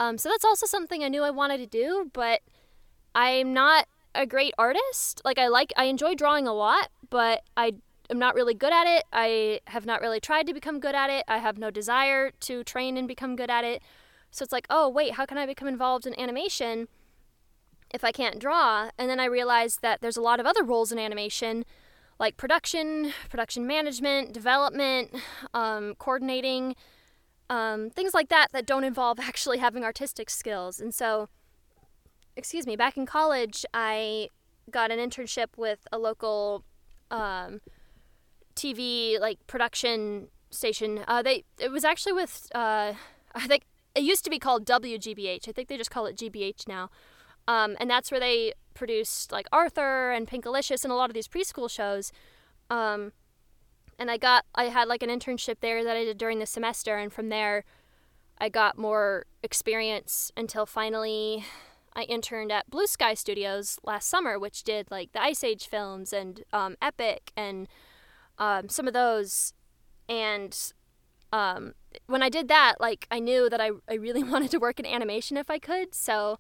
Um, so that's also something I knew I wanted to do, but I'm not a great artist. Like I like, I enjoy drawing a lot, but I am not really good at it. I have not really tried to become good at it. I have no desire to train and become good at it. So it's like, oh, wait, how can I become involved in animation if I can't draw? And then I realized that there's a lot of other roles in animation, like production, production management, development, um, coordinating, um, things like that that don't involve actually having artistic skills. And so, excuse me, back in college, I got an internship with a local um, T V, like, production station. Uh, they It was actually with, uh, I think, it used to be called W G B H. I think they just call it G B H now. Um, and that's where they produced, like, Arthur and Pinkalicious and a lot of these preschool shows. Um, and I got, I had, like, an internship there that I did during the semester. And from there, I got more experience until finally I interned at Blue Sky Studios last summer, which did, like, the Ice Age films and um, Epic and um, some of those. And um, when I did that, like, I knew that I, I really wanted to work in animation if I could. So...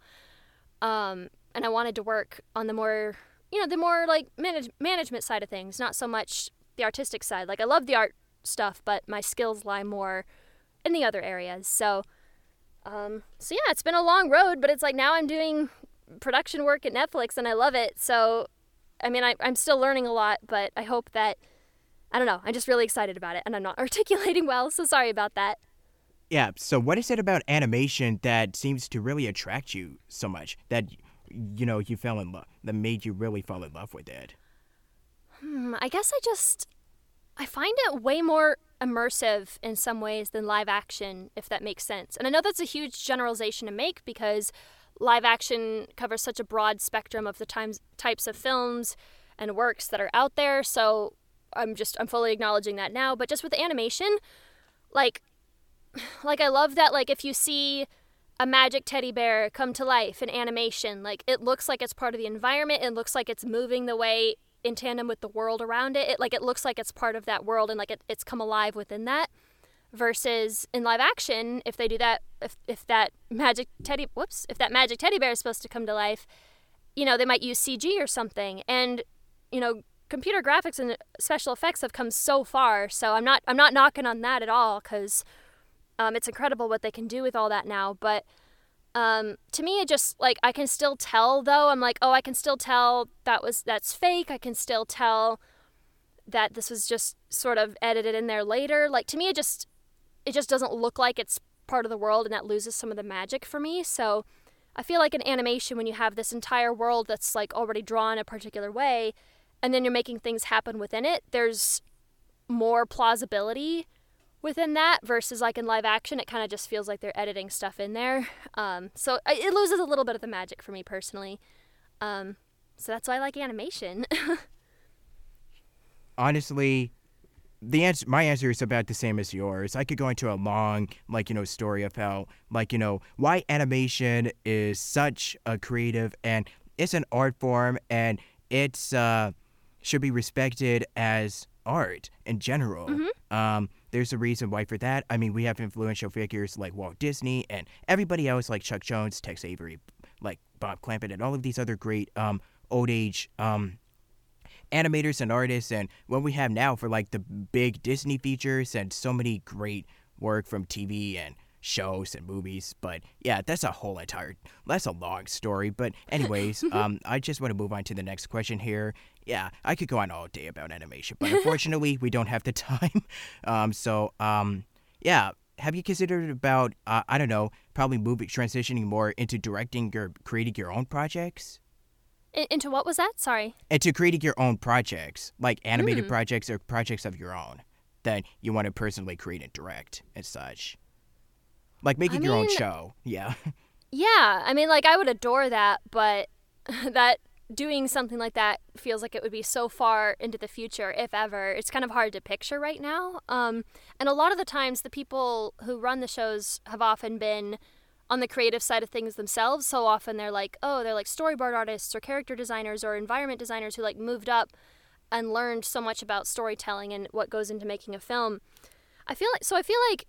Um, and I wanted to work on the more, you know, the more like manage- management side of things, not so much the artistic side. Like I love the art stuff, but my skills lie more in the other areas. So, um, so yeah, it's been a long road, but it's like now I'm doing production work at Netflix and I love it. So, I mean, I, I'm still learning a lot, but I hope that, I don't know, I'm just really excited about it and I'm not articulating well. So sorry about that. Yeah, so what is it about animation that seems to really attract you so much that, you know, you fell in love, that made you really fall in love with it? Hmm, I guess I just, I find it way more immersive in some ways than live action, if that makes sense. And I know that's a huge generalization to make because live action covers such a broad spectrum of the times, types of films and works that are out there. So I'm just, I'm fully acknowledging that now. But just with animation, like... Like, I love that, like, if you see a magic teddy bear come to life in animation, like, it looks like it's part of the environment. It looks like it's moving the way in tandem with the world around it. It like, it looks like it's part of that world and, like, it, it's come alive within that. Versus in live action, if they do that, if, if that magic teddy, whoops, if that magic teddy bear is supposed to come to life, you know, they might use C G or something. And, you know, computer graphics and special effects have come so far. So I'm not, I'm not knocking on that at all because... Um, it's incredible what they can do with all that now. But um, to me, it just like I can still tell, though. I'm like, oh, I can still tell that was that's fake. I can still tell that this was just sort of edited in there later. Like to me, it just it just doesn't look like it's part of the world, and that loses some of the magic for me. So I feel like in animation, when you have this entire world that's like already drawn a particular way, and then you're making things happen within it, there's more plausibility within that versus like in live action, it kind of just feels like they're editing stuff in there. Um, so it loses a little bit of the magic for me personally. Um, so that's why I like animation. Honestly, the answer, my answer is about the same as yours. I could go into a long, like, you know, story of how, like, you know, why animation is such a creative and it's an art form and it's uh, should be respected as art in general. Mm-hmm. Um, there's a reason why for that. I mean, we have influential figures like Walt Disney and everybody else like Chuck Jones, Tex Avery, like Bob Clampett, and all of these other great um, old age um, animators and artists. And what we have now for like the big Disney features and so many great work from T V and shows and movies. But yeah, that's a whole entire, that's a long story. But anyways, um, I just want to move on to the next question here. Yeah, I could go on all day about animation, but unfortunately, we don't have the time. Um, so, um, yeah, have you considered about, uh, I don't know, probably moving, transitioning more into directing or creating your own projects? In- into what was that? Sorry. Into creating your own projects, like animated mm. projects or projects of your own that you want to personally create and direct and such. Like making I your mean, own show, yeah. Yeah, I mean, like, I would adore that, but that... doing something like that feels like it would be so far into the future, if ever. It's kind of hard to picture right now. Um, and a lot of the times the people who run the shows have often been on the creative side of things themselves. So often they're like, oh, they're like storyboard artists or character designers or environment designers who like moved up and learned so much about storytelling and what goes into making a film. I feel like, so I feel like,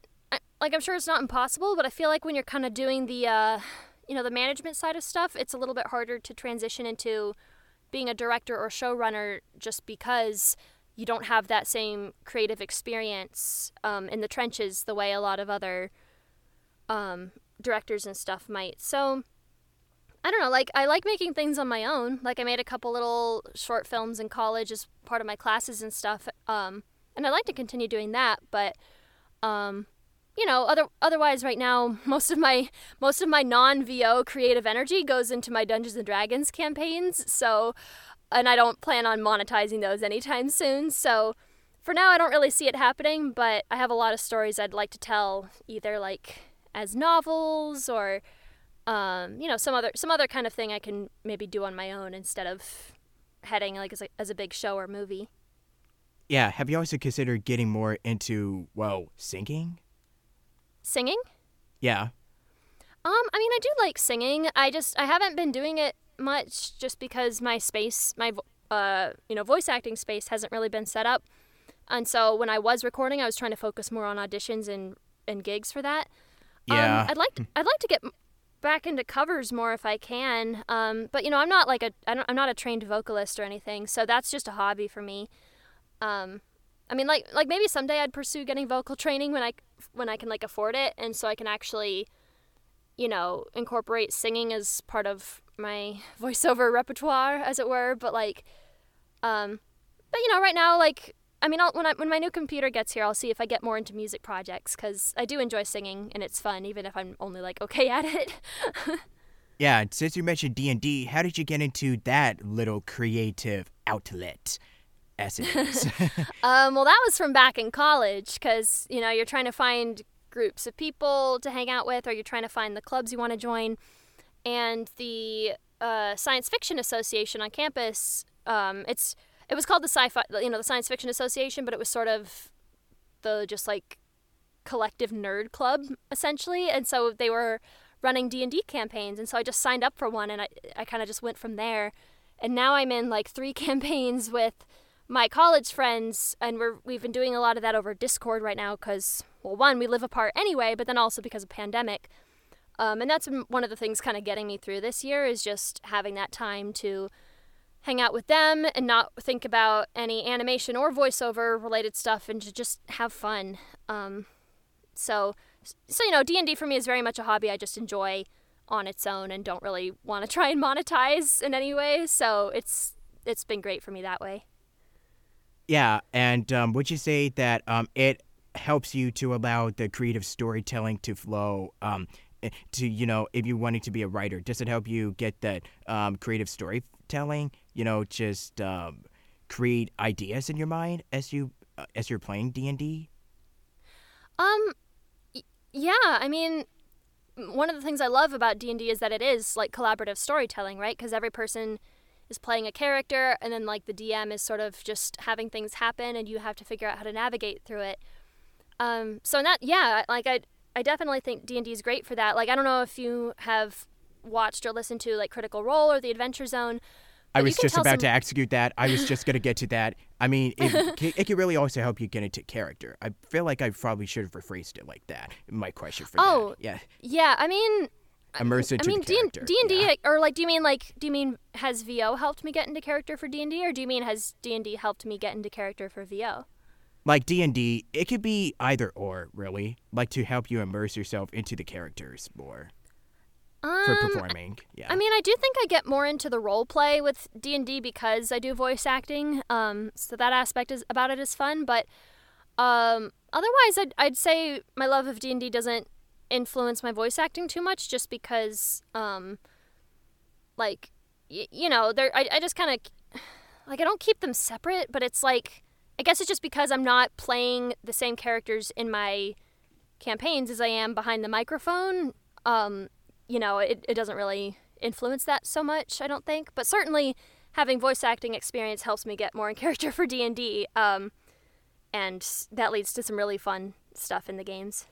like I'm sure it's not impossible, but I feel like when you're kind of doing the, uh, you know, the management side of stuff, it's a little bit harder to transition into being a director or showrunner just because you don't have that same creative experience um, in the trenches the way a lot of other um, directors and stuff might. So I don't know, like I like making things on my own. Like I made a couple little short films in college as part of my classes and stuff. Um, and I'd like to continue doing that, but um, you know, other otherwise right now most of my most of my non-V O creative energy goes into my Dungeons and Dragons campaigns. So and I don't plan on monetizing those anytime soon. So for now I don't really see it happening, but I have a lot of stories I'd like to tell either like as novels or Um, you know, some other some other kind of thing I can maybe do on my own instead of heading like as a, as a big show or movie. Yeah. Have you also considered getting more into, well, singing? Singing? Yeah. Um, I mean, I do like singing. I just, I haven't been doing it much just because my space, my, uh, you know, voice acting space hasn't really been set up. And so when I was recording, I was trying to focus more on auditions and, and gigs for that. Yeah. Um, I'd like to, I'd like to get back into covers more if I can, um, but you know I'm not like a I don't, I'm not a trained vocalist or anything, so that's just a hobby for me. Um, I mean, like like maybe someday I'd pursue getting vocal training when I when I can like afford it, and so I can actually, you know, incorporate singing as part of my voiceover repertoire, as it were. But like, um, but you know, right now, like I mean, I'll, when I, when my new computer gets here, I'll see if I get more into music projects because I do enjoy singing and it's fun, even if I'm only like okay at it. Yeah, and since you mentioned D and D, how did you get into that little creative outlet? As it is. um, well, that was from back in college because you know you're trying to find groups of people to hang out with, or you're trying to find the clubs you want to join, and the uh, Science Fiction Association on campus. Um, it's It was called the Sci-Fi, you know, the Science Fiction Association, but it was sort of the just like collective nerd club essentially. And so they were running D and D campaigns, and so I just signed up for one, and I I kind of just went from there. And now I'm in like three campaigns with my college friends, and we're we've been doing a lot of that over Discord right now because, well, one, we live apart anyway, but then also because of pandemic. Um, and that's one of the things kind of getting me through this year is just having that time to hang out with them and not think about any animation or voiceover related stuff and to just have fun. Um, so, so, you know, D and D for me is very much a hobby I just enjoy on its own and don't really want to try and monetize in any way. So it's, it's been great for me that way. Yeah. And um, would you say that um, it helps you to allow the creative storytelling to flow um, to, you know, if you wanted to be a writer, does it help you get that um, creative storytelling? You know, just um, create ideas in your mind as you uh, as you're playing D and D. Um, y- yeah. I mean, one of the things I love about D and D is that it is like collaborative storytelling, right? Because every person is playing a character, and then like the D M is sort of just having things happen, and you have to figure out how to navigate through it. Um, so in that, yeah, like I I definitely think D and D is great for that. Like I don't know if you have watched or listened to like Critical Role or The Adventure Zone. I was just about some... to execute that. I was just going to get to that. I mean, it, it can really also help you get into character. I feel like I probably should have rephrased it like that. My question for oh, that. Yeah. Yeah, I mean... Immerse into I mean, the character. D and D, yeah. Or like, do you mean like, do you mean has V O helped me get into character for D and D? Or do you mean has D and D helped me get into character for V O? Like D and D, it could be either or, really. Like to help you immerse yourself into the characters more. For performing, yeah. I mean, I do think I get more into the role play with D and D because I do voice acting, um, so that aspect is about it is fun. But um, otherwise, I'd, I'd say my love of D and D doesn't influence my voice acting too much, just because, um, like, y- you know, there I I just kind of like I don't keep them separate, but it's like I guess it's just because I'm not playing the same characters in my campaigns as I am behind the microphone. Um, You know, it, it doesn't really influence that so much, I don't think. But certainly having voice acting experience helps me get more in character for D and D. Um, and that leads to some really fun stuff in the games.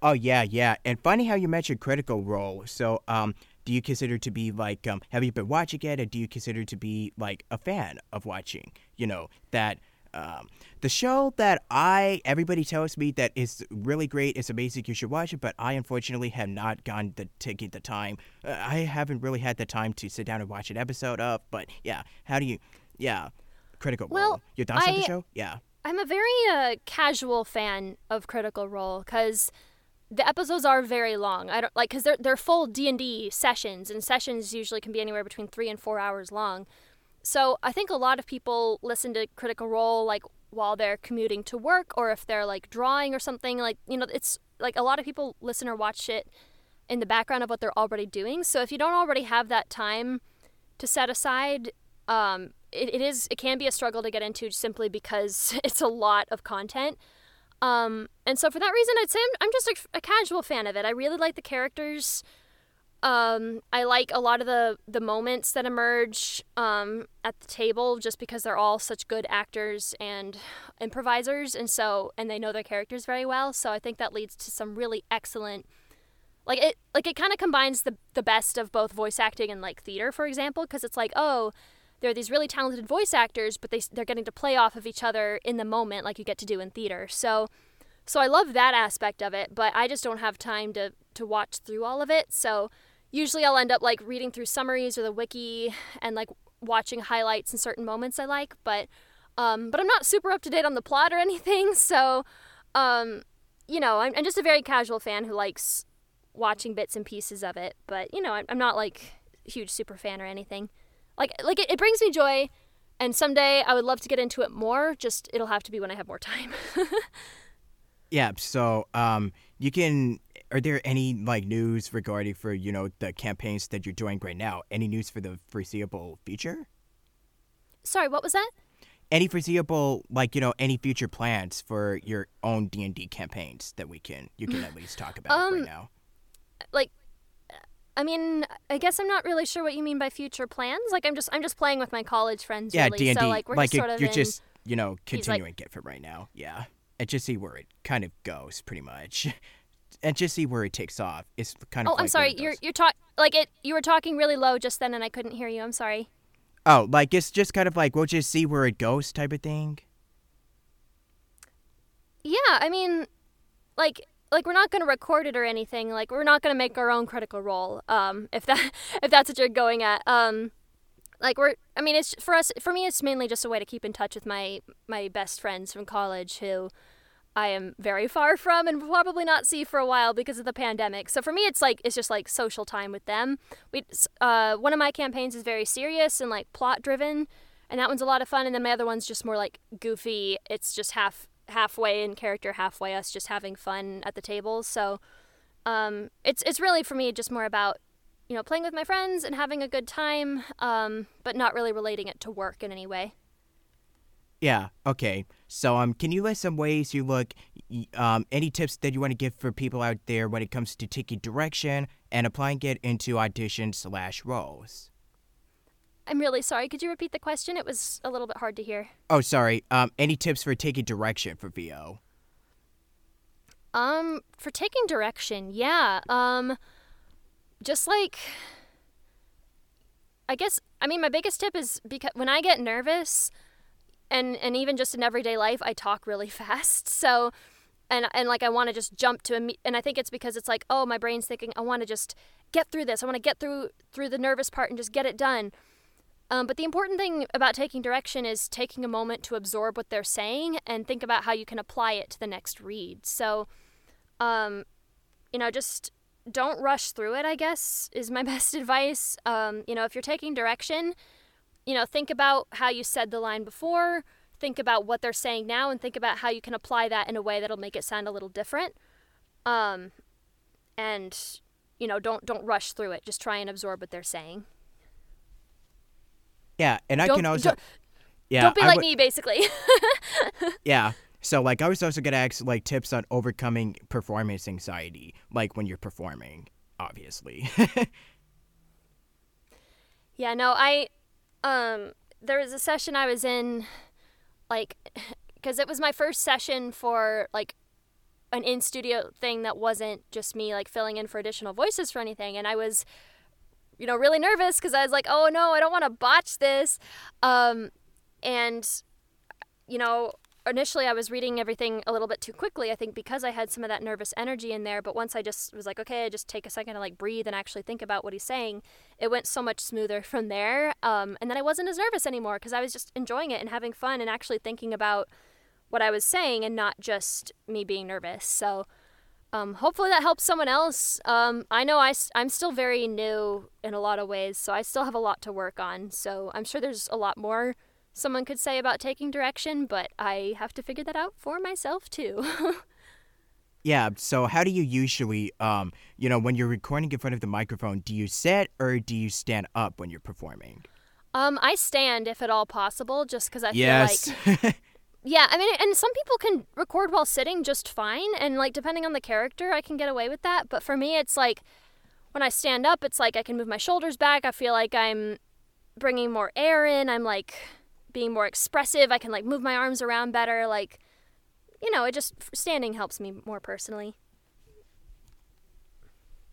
Oh, yeah, yeah. And funny how you mentioned Critical Role. So um, do you consider to be like, um, have you been watching it, or do you consider to be like a fan of watching, you know, that um, the show that I, everybody tells me that is really great, it's amazing, you should watch it, but I unfortunately have not gone the taking the time, uh, I haven't really had the time to sit down and watch an episode of, but yeah, how do you, yeah, Critical well, Role, your thoughts I, on the show? Yeah. I'm a very uh, casual fan of Critical Role, because the episodes are very long. I don't like because they're they're full D and D sessions, and sessions usually can be anywhere between three and four hours long. So I think a lot of people listen to Critical Role like while they're commuting to work, or if they're like drawing or something. Like, you know, it's like a lot of people listen or watch it in the background of what they're already doing. So if you don't already have that time to set aside, um, it, it is it can be a struggle to get into simply because it's a lot of content. Um, and so for that reason, I'd say I'm, I'm just a, a casual fan of it. I really like the characters. Um, I like a lot of the, the moments that emerge um, at the table, just because they're all such good actors and improvisers, and so and they know their characters very well. So I think that leads to some really excellent, like it like it kind of combines the the best of both voice acting and like theater, for example, because it's like, oh, there are these really talented voice actors, but they, they're getting to play off of each other in the moment like you get to do in theater. So so I love that aspect of it, but I just don't have time to, to watch through all of it. So usually I'll end up like reading through summaries or the wiki and like watching highlights in certain moments I like. But um, but I'm not super up to date on the plot or anything. So, um, you know, I'm, I'm just a very casual fan who likes watching bits and pieces of it. But, you know, I'm, I'm not like a huge super fan or anything. Like, like it, it brings me joy, and someday I would love to get into it more, just it'll have to be when I have more time. Yeah, so um, you can, are there any, like, news regarding for, you know, the campaigns that you're doing right now? Any news for the foreseeable future? Sorry, what was that? Any foreseeable, like, you know, any future plans for your own D and D campaigns that we can, you can at least talk about um, right now? Like, I mean, I guess I'm not really sure what you mean by future plans. Like, I'm just, I'm just playing with my college friends. Yeah, really. D and D. So, like, we're like just it, sort of you're in, just, you know, continuing like, it for right now. Yeah, and just see where it kind of goes, pretty much, and just see where it takes off. It's kind of. Oh, like I'm sorry. You're, you're talking like it. You were talking really low just then, and I couldn't hear you. I'm sorry. Oh, like it's just kind of like we'll just see where it goes, type of thing. Yeah, I mean, like. Like, we're not going to record it or anything. Like, we're not going to make our own Critical Role, um, if that if that's what you're going at. Um, like, we're, I mean, it's for us, for me, it's mainly just a way to keep in touch with my, my best friends from college who I am very far from and probably not see for a while because of the pandemic. So for me, it's like, it's just like social time with them. We, uh, one of my campaigns is very serious and like plot driven, and that one's a lot of fun. And then my other one's just more like goofy. It's just half halfway in character, halfway us just having fun at the table. So um, it's it's really for me just more about, you know, playing with my friends and having a good time, um, but not really relating it to work in any way. Yeah, okay. So um, can you list some ways you look, um, any tips that you want to give for people out there when it comes to taking direction and applying it into audition slash roles? I'm really sorry. Could you repeat the question? It was a little bit hard to hear. Oh, sorry. Um, any tips for taking direction for V O? Um, for taking direction, yeah. Um, just like, I guess, I mean, my biggest tip is because when I get nervous, and and even just in everyday life, I talk really fast. So, and and like I want to just jump to imme- and I think it's because it's like, oh, my brain's thinking, I want to just get through this. I want to get through through the nervous part and just get it done. Um, but the important thing about taking direction is taking a moment to absorb what they're saying and think about how you can apply it to the next read. So, um, you know, just don't rush through it, I guess, is my best advice. Um, you know, if you're taking direction, you know, think about how you said the line before, think about what they're saying now, and think about how you can apply that in a way that'll make it sound a little different. Um, and, you know, don't don't rush through it. Just try and absorb what they're saying. Yeah, and I don't, can also... Don't, yeah, don't be I like w- me, basically. Yeah, so, like, I was also going to ask, like, tips on overcoming performance anxiety, like, when you're performing, obviously. Yeah, no, I... Um, there was a session I was in, like... Because it was my first session for, like, an in-studio thing that wasn't just me, like, filling in for additional voices for anything, and I was... you know, really nervous because I was like, oh no, I don't want to botch this. Um, and, you know, initially I was reading everything a little bit too quickly, I think, because I had some of that nervous energy in there. But once I just was like, okay, just take a second to like breathe and actually think about what he's saying, it went so much smoother from there. Um, and then I wasn't as nervous anymore because I was just enjoying it and having fun and actually thinking about what I was saying and not just me being nervous. So um, hopefully that helps someone else. Um, I know I, I'm still very new in a lot of ways, so I still have a lot to work on. So I'm sure there's a lot more someone could say about taking direction, but I have to figure that out for myself too. Yeah, so how do you usually, um, you know, when you're recording in front of the microphone, do you sit or do you stand up when you're performing? Um, I stand if at all possible, just because I yes. feel like... Yeah, I mean, and some people can record while sitting just fine, and, like, depending on the character, I can get away with that. But for me, it's like, when I stand up, it's like I can move my shoulders back. I feel like I'm bringing more air in. I'm, like, being more expressive. I can, like, move my arms around better. Like, you know, it just, standing helps me more personally.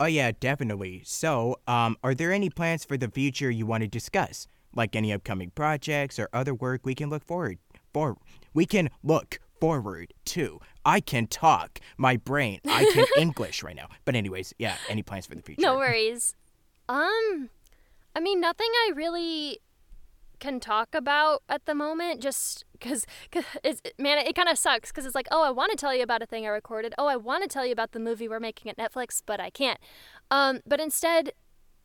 Oh, yeah, definitely. So, um, are there any plans for the future you want to discuss? Like any upcoming projects or other work we can look forward for? We can look forward to. I can talk. My brain. I can English right now. But anyways, yeah, any plans for the future? No worries. Um, I mean, nothing I really can talk about at the moment, just because, man, it, it kind of sucks because it's like, oh, I want to tell you about a thing I recorded. Oh, I want to tell you about the movie we're making at Netflix, but I can't. Um, but instead,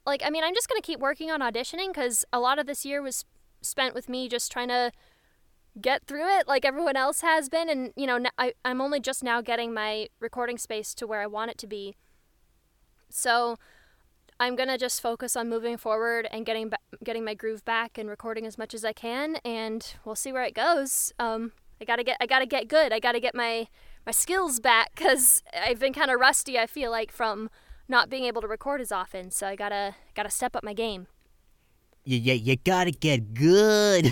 like, I mean, I'm just going to keep working on auditioning because a lot of this year was spent with me just trying to get through it like everyone else has been, and you know, I, I'm only just now getting my recording space to where I want it to be, so I'm gonna just focus on moving forward and getting ba- getting my groove back and recording as much as I can, and we'll see where it goes. um I gotta get I gotta get good I gotta get my my skills back because I've been kind of rusty, I feel like, from not being able to record as often, so I gotta gotta step up my game. Yeah, you, you, you gotta get good.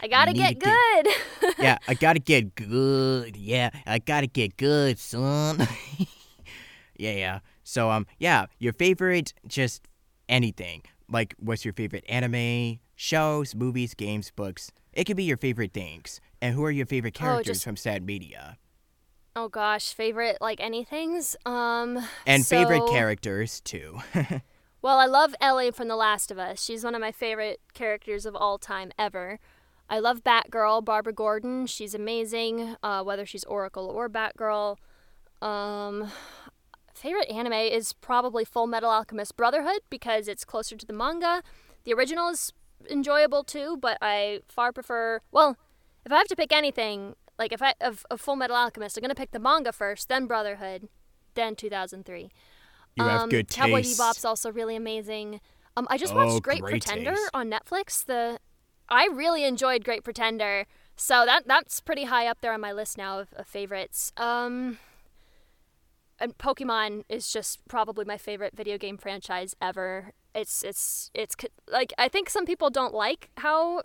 I gotta get good. To, yeah, I gotta get good. Yeah, I gotta get good, son. yeah, yeah. So, um, yeah, your favorite, just anything. Like, what's your favorite anime, shows, movies, games, books? It could be your favorite things. And who are your favorite characters oh, just... from sad media? Oh, gosh, favorite, like, anythings? Um, and so... favorite characters, too. Well, I love Ellie from The Last of Us. She's one of my favorite characters of all time ever. I love Batgirl, Barbara Gordon. She's amazing, uh, whether she's Oracle or Batgirl. Um, favorite anime is probably Full Metal Alchemist Brotherhood because it's closer to the manga. The original is enjoyable too, but I far prefer... Well, if I have to pick anything, like if I of, of Full Metal Alchemist, I'm going to pick the manga first, then Brotherhood, then two thousand three. You have um, good taste. Cowboy Bebop's also really amazing. Um, I just watched oh, Great, Great Pretender taste. on Netflix. The... I really enjoyed Great Pretender, so that that's pretty high up there on my list now of, of favorites. Um, and Pokemon is just probably my favorite video game franchise ever. It's it's it's like, I think some people don't like how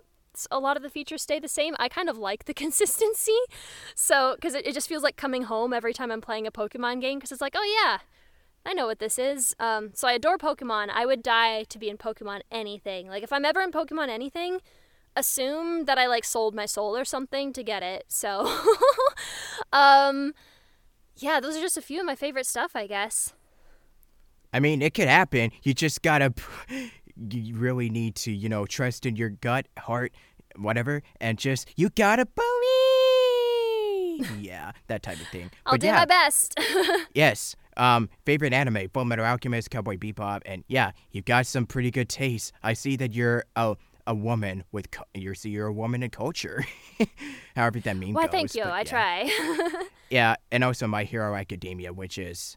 a lot of the features stay the same. I kind of like the consistency, so because it, it just feels like coming home every time I'm playing a Pokemon game because it's like, oh yeah, I know what this is. Um, so I adore Pokemon. I would die to be in Pokemon anything. Like if I'm ever in Pokemon anything, assume that I like sold my soul or something to get it. So um yeah, those are just a few of my favorite stuff, I guess. I mean, it could happen. You just gotta you really need to, you know, trust in your gut, heart, whatever, and just you gotta believe. Yeah, that type of thing. I'll but do yeah. my best. Yes. Um, favorite anime, Full Metal Alchemist, Cowboy Bebop, and yeah, you've got some pretty good taste. I see that you're oh a woman with cu- you're so you're a woman in culture, however that means. Well, goes, thank you. But, I yeah. try. Yeah, and also My Hero Academia, which is,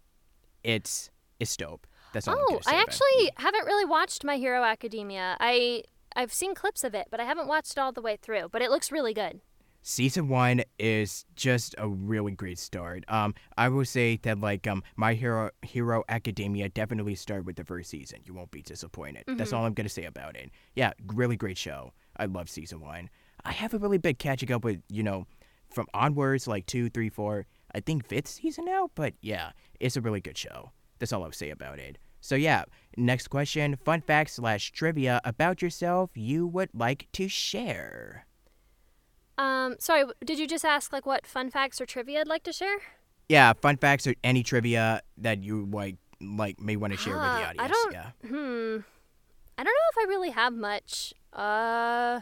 it's it's dope. That's all. Oh, I actually about. haven't really watched My Hero Academia. I I've seen clips of it, but I haven't watched all the way through. But it looks really good. Season one is just a really great start. Um, I will say that like um, My Hero Hero Academia definitely started with the first season. You won't be disappointed. Mm-hmm. That's all I'm gonna say about it. Yeah, really great show. I love season one. I haven't really been catching up with, you know, from onwards like two, three, four. I think fifth season now. But yeah, it's a really good show. That's all I'll say about it. So yeah, next question, fun fact slash trivia about yourself you would like to share. Um, sorry, did you just ask, like, what fun facts or trivia I'd like to share? Yeah, fun facts or any trivia that you, like, like may want to share uh, with the audience. I don't, yeah. hmm, I don't know if I really have much. Uh,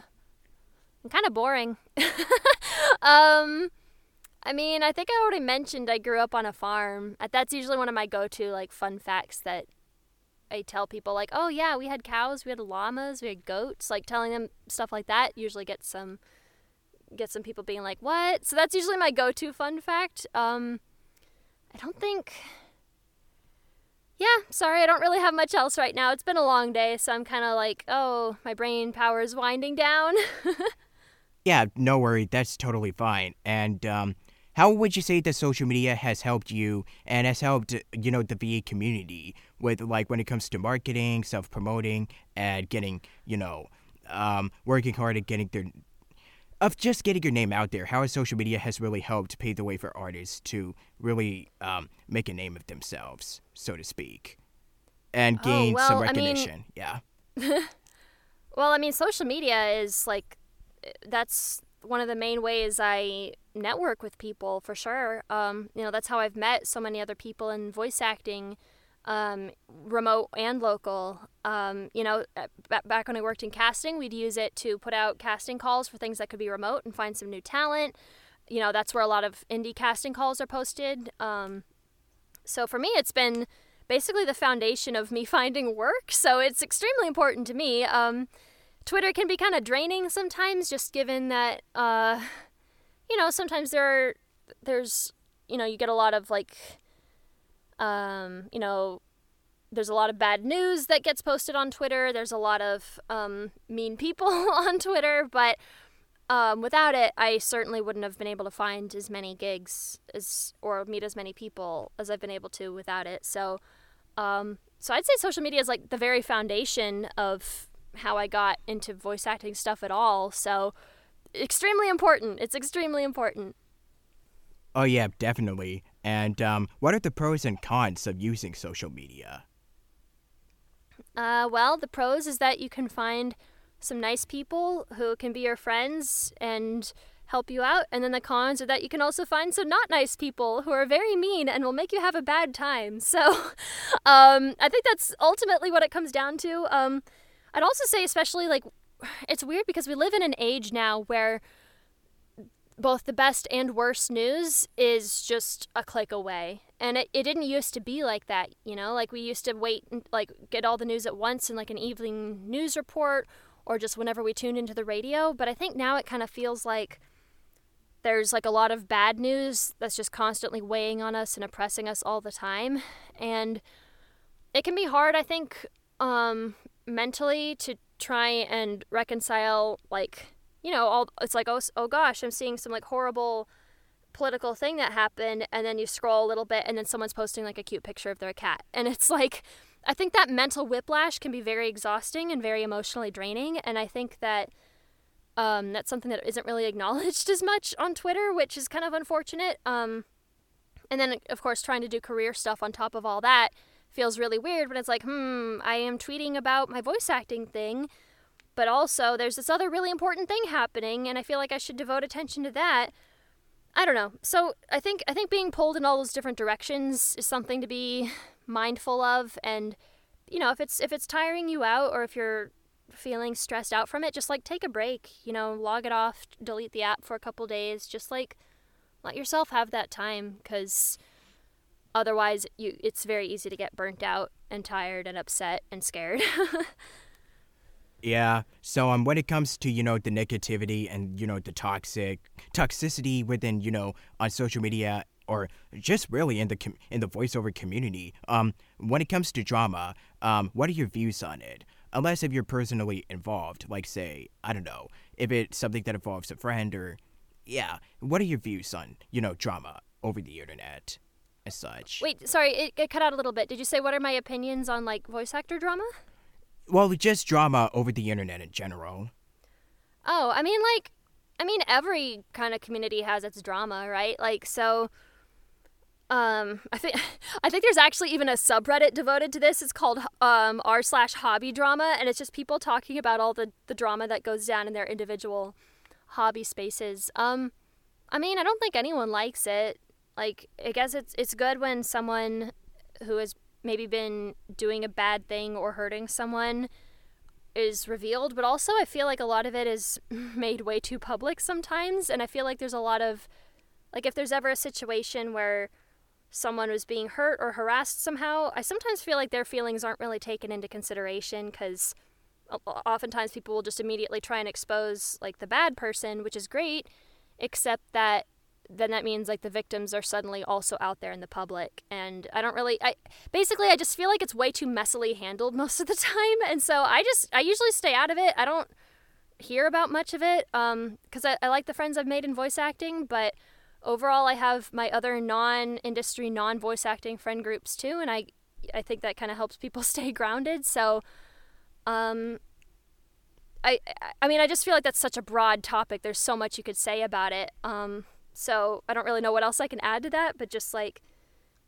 I'm kind of boring. um... I mean, I think I already mentioned I grew up on a farm. That's usually one of my go-to, like, fun facts that I tell people. Like, oh, yeah, we had cows, we had llamas, we had goats. Like, telling them stuff like that usually gets some gets some people being like, what? So that's usually my go-to fun fact. Um, I don't think... Yeah, sorry, I don't really have much else right now. It's been a long day, so I'm kind of like, oh, my brain power is winding down. Yeah, no worry. That's totally fine. And, um... how would you say that social media has helped you and has helped, you know, the V A community with, like, when it comes to marketing, self-promoting, and getting, you know, um, working hard at getting their, of just getting your name out there? How has social media has really helped pave the way for artists to really um, make a name of themselves, so to speak, and gain oh, well, some recognition? I mean, yeah. Well, I mean, social media is, like, that's one of the main ways I network with people, for sure. Um, you know, that's how I've met so many other people in voice acting, um, remote and local. Um, you know, b- back when I worked in casting, we'd use it to put out casting calls for things that could be remote and find some new talent. You know, that's where a lot of indie casting calls are posted. Um, so for me, it's been basically the foundation of me finding work. So it's extremely important to me. Um, Twitter can be kind of draining sometimes, just given that, uh, you know, sometimes there are, there's, you know, you get a lot of, like, um, you know, there's a lot of bad news that gets posted on Twitter. There's a lot of um, mean people on Twitter, but um, without it, I certainly wouldn't have been able to find as many gigs as, or meet as many people as I've been able to without it. So, um, so I'd say social media is, like, the very foundation of how I got into voice acting stuff at all. So extremely important. It's extremely important. Oh yeah, definitely. And um, what are the pros and cons of using social media? Uh, well, the pros is that you can find some nice people who can be your friends and help you out. And then the cons are that you can also find some not nice people who are very mean and will make you have a bad time. So um, I think that's ultimately what it comes down to. Um, I'd also say, especially, like, it's weird because we live in an age now where both the best and worst news is just a click away. And it, it didn't used to be like that, you know? Like, we used to wait and, like, get all the news at once in, like, an evening news report or just whenever we tuned into the radio. But I think now it kind of feels like there's, like, a lot of bad news that's just constantly weighing on us and oppressing us all the time. And it can be hard, I think, um... mentally to try and reconcile, like, you know, all it's like, oh, oh gosh, I'm seeing some, like, horrible political thing that happened, and then you scroll a little bit and then someone's posting, like, a cute picture of their cat, and it's like, I think that mental whiplash can be very exhausting and very emotionally draining, and I think that um that's something that isn't really acknowledged as much on Twitter, which is kind of unfortunate. Um and then, of course, trying to do career stuff on top of all that feels really weird, but it's like, hmm, I am tweeting about my voice acting thing, but also there's this other really important thing happening, and I feel like I should devote attention to that. I don't know. So I think I think being pulled in all those different directions is something to be mindful of, and, you know, if it's if it's tiring you out or if you're feeling stressed out from it, just, like, take a break, you know, log it off, delete the app for a couple days, just, like, let yourself have that time, because otherwise, you, it's very easy to get burnt out and tired and upset and scared. Yeah. So um, when it comes to, you know, the negativity and, you know, the toxic toxicity within, you know, on social media or just really in the com- in the voiceover community, um, when it comes to drama, um, what are your views on it? Unless if you're personally involved, like, say, I don't know, if it's something that involves a friend or, yeah, what are your views on, you know, drama over the internet? As such. Wait, sorry, it, it cut out a little bit. Did you say what are my opinions on, like, voice actor drama? Well, just drama over the internet in general. Oh, I mean, like, I mean, every kind of community has its drama, right? Like, so, Um, I think I think there's actually even a subreddit devoted to this. It's called um, r slash hobby drama, and it's just people talking about all the, the drama that goes down in their individual hobby spaces. Um, I mean, I don't think anyone likes it. Like, I guess it's it's good when someone who has maybe been doing a bad thing or hurting someone is revealed, but also I feel like a lot of it is made way too public sometimes, and I feel like there's a lot of, like, if there's ever a situation where someone was being hurt or harassed somehow, I sometimes feel like their feelings aren't really taken into consideration, because oftentimes people will just immediately try and expose, like, the bad person, which is great, except that then that means, like, the victims are suddenly also out there in the public, and I don't really, I basically, I just feel like it's way too messily handled most of the time, and so I just, I usually stay out of it. I don't hear about much of it, um, because I, I like the friends I've made in voice acting, but overall, I have my other non-industry, non-voice acting friend groups too, and I, I think that kind of helps people stay grounded. So, um, I, I mean, I just feel like that's such a broad topic. There's so much you could say about it. Um, so I don't really know what else I can add to that, but just like,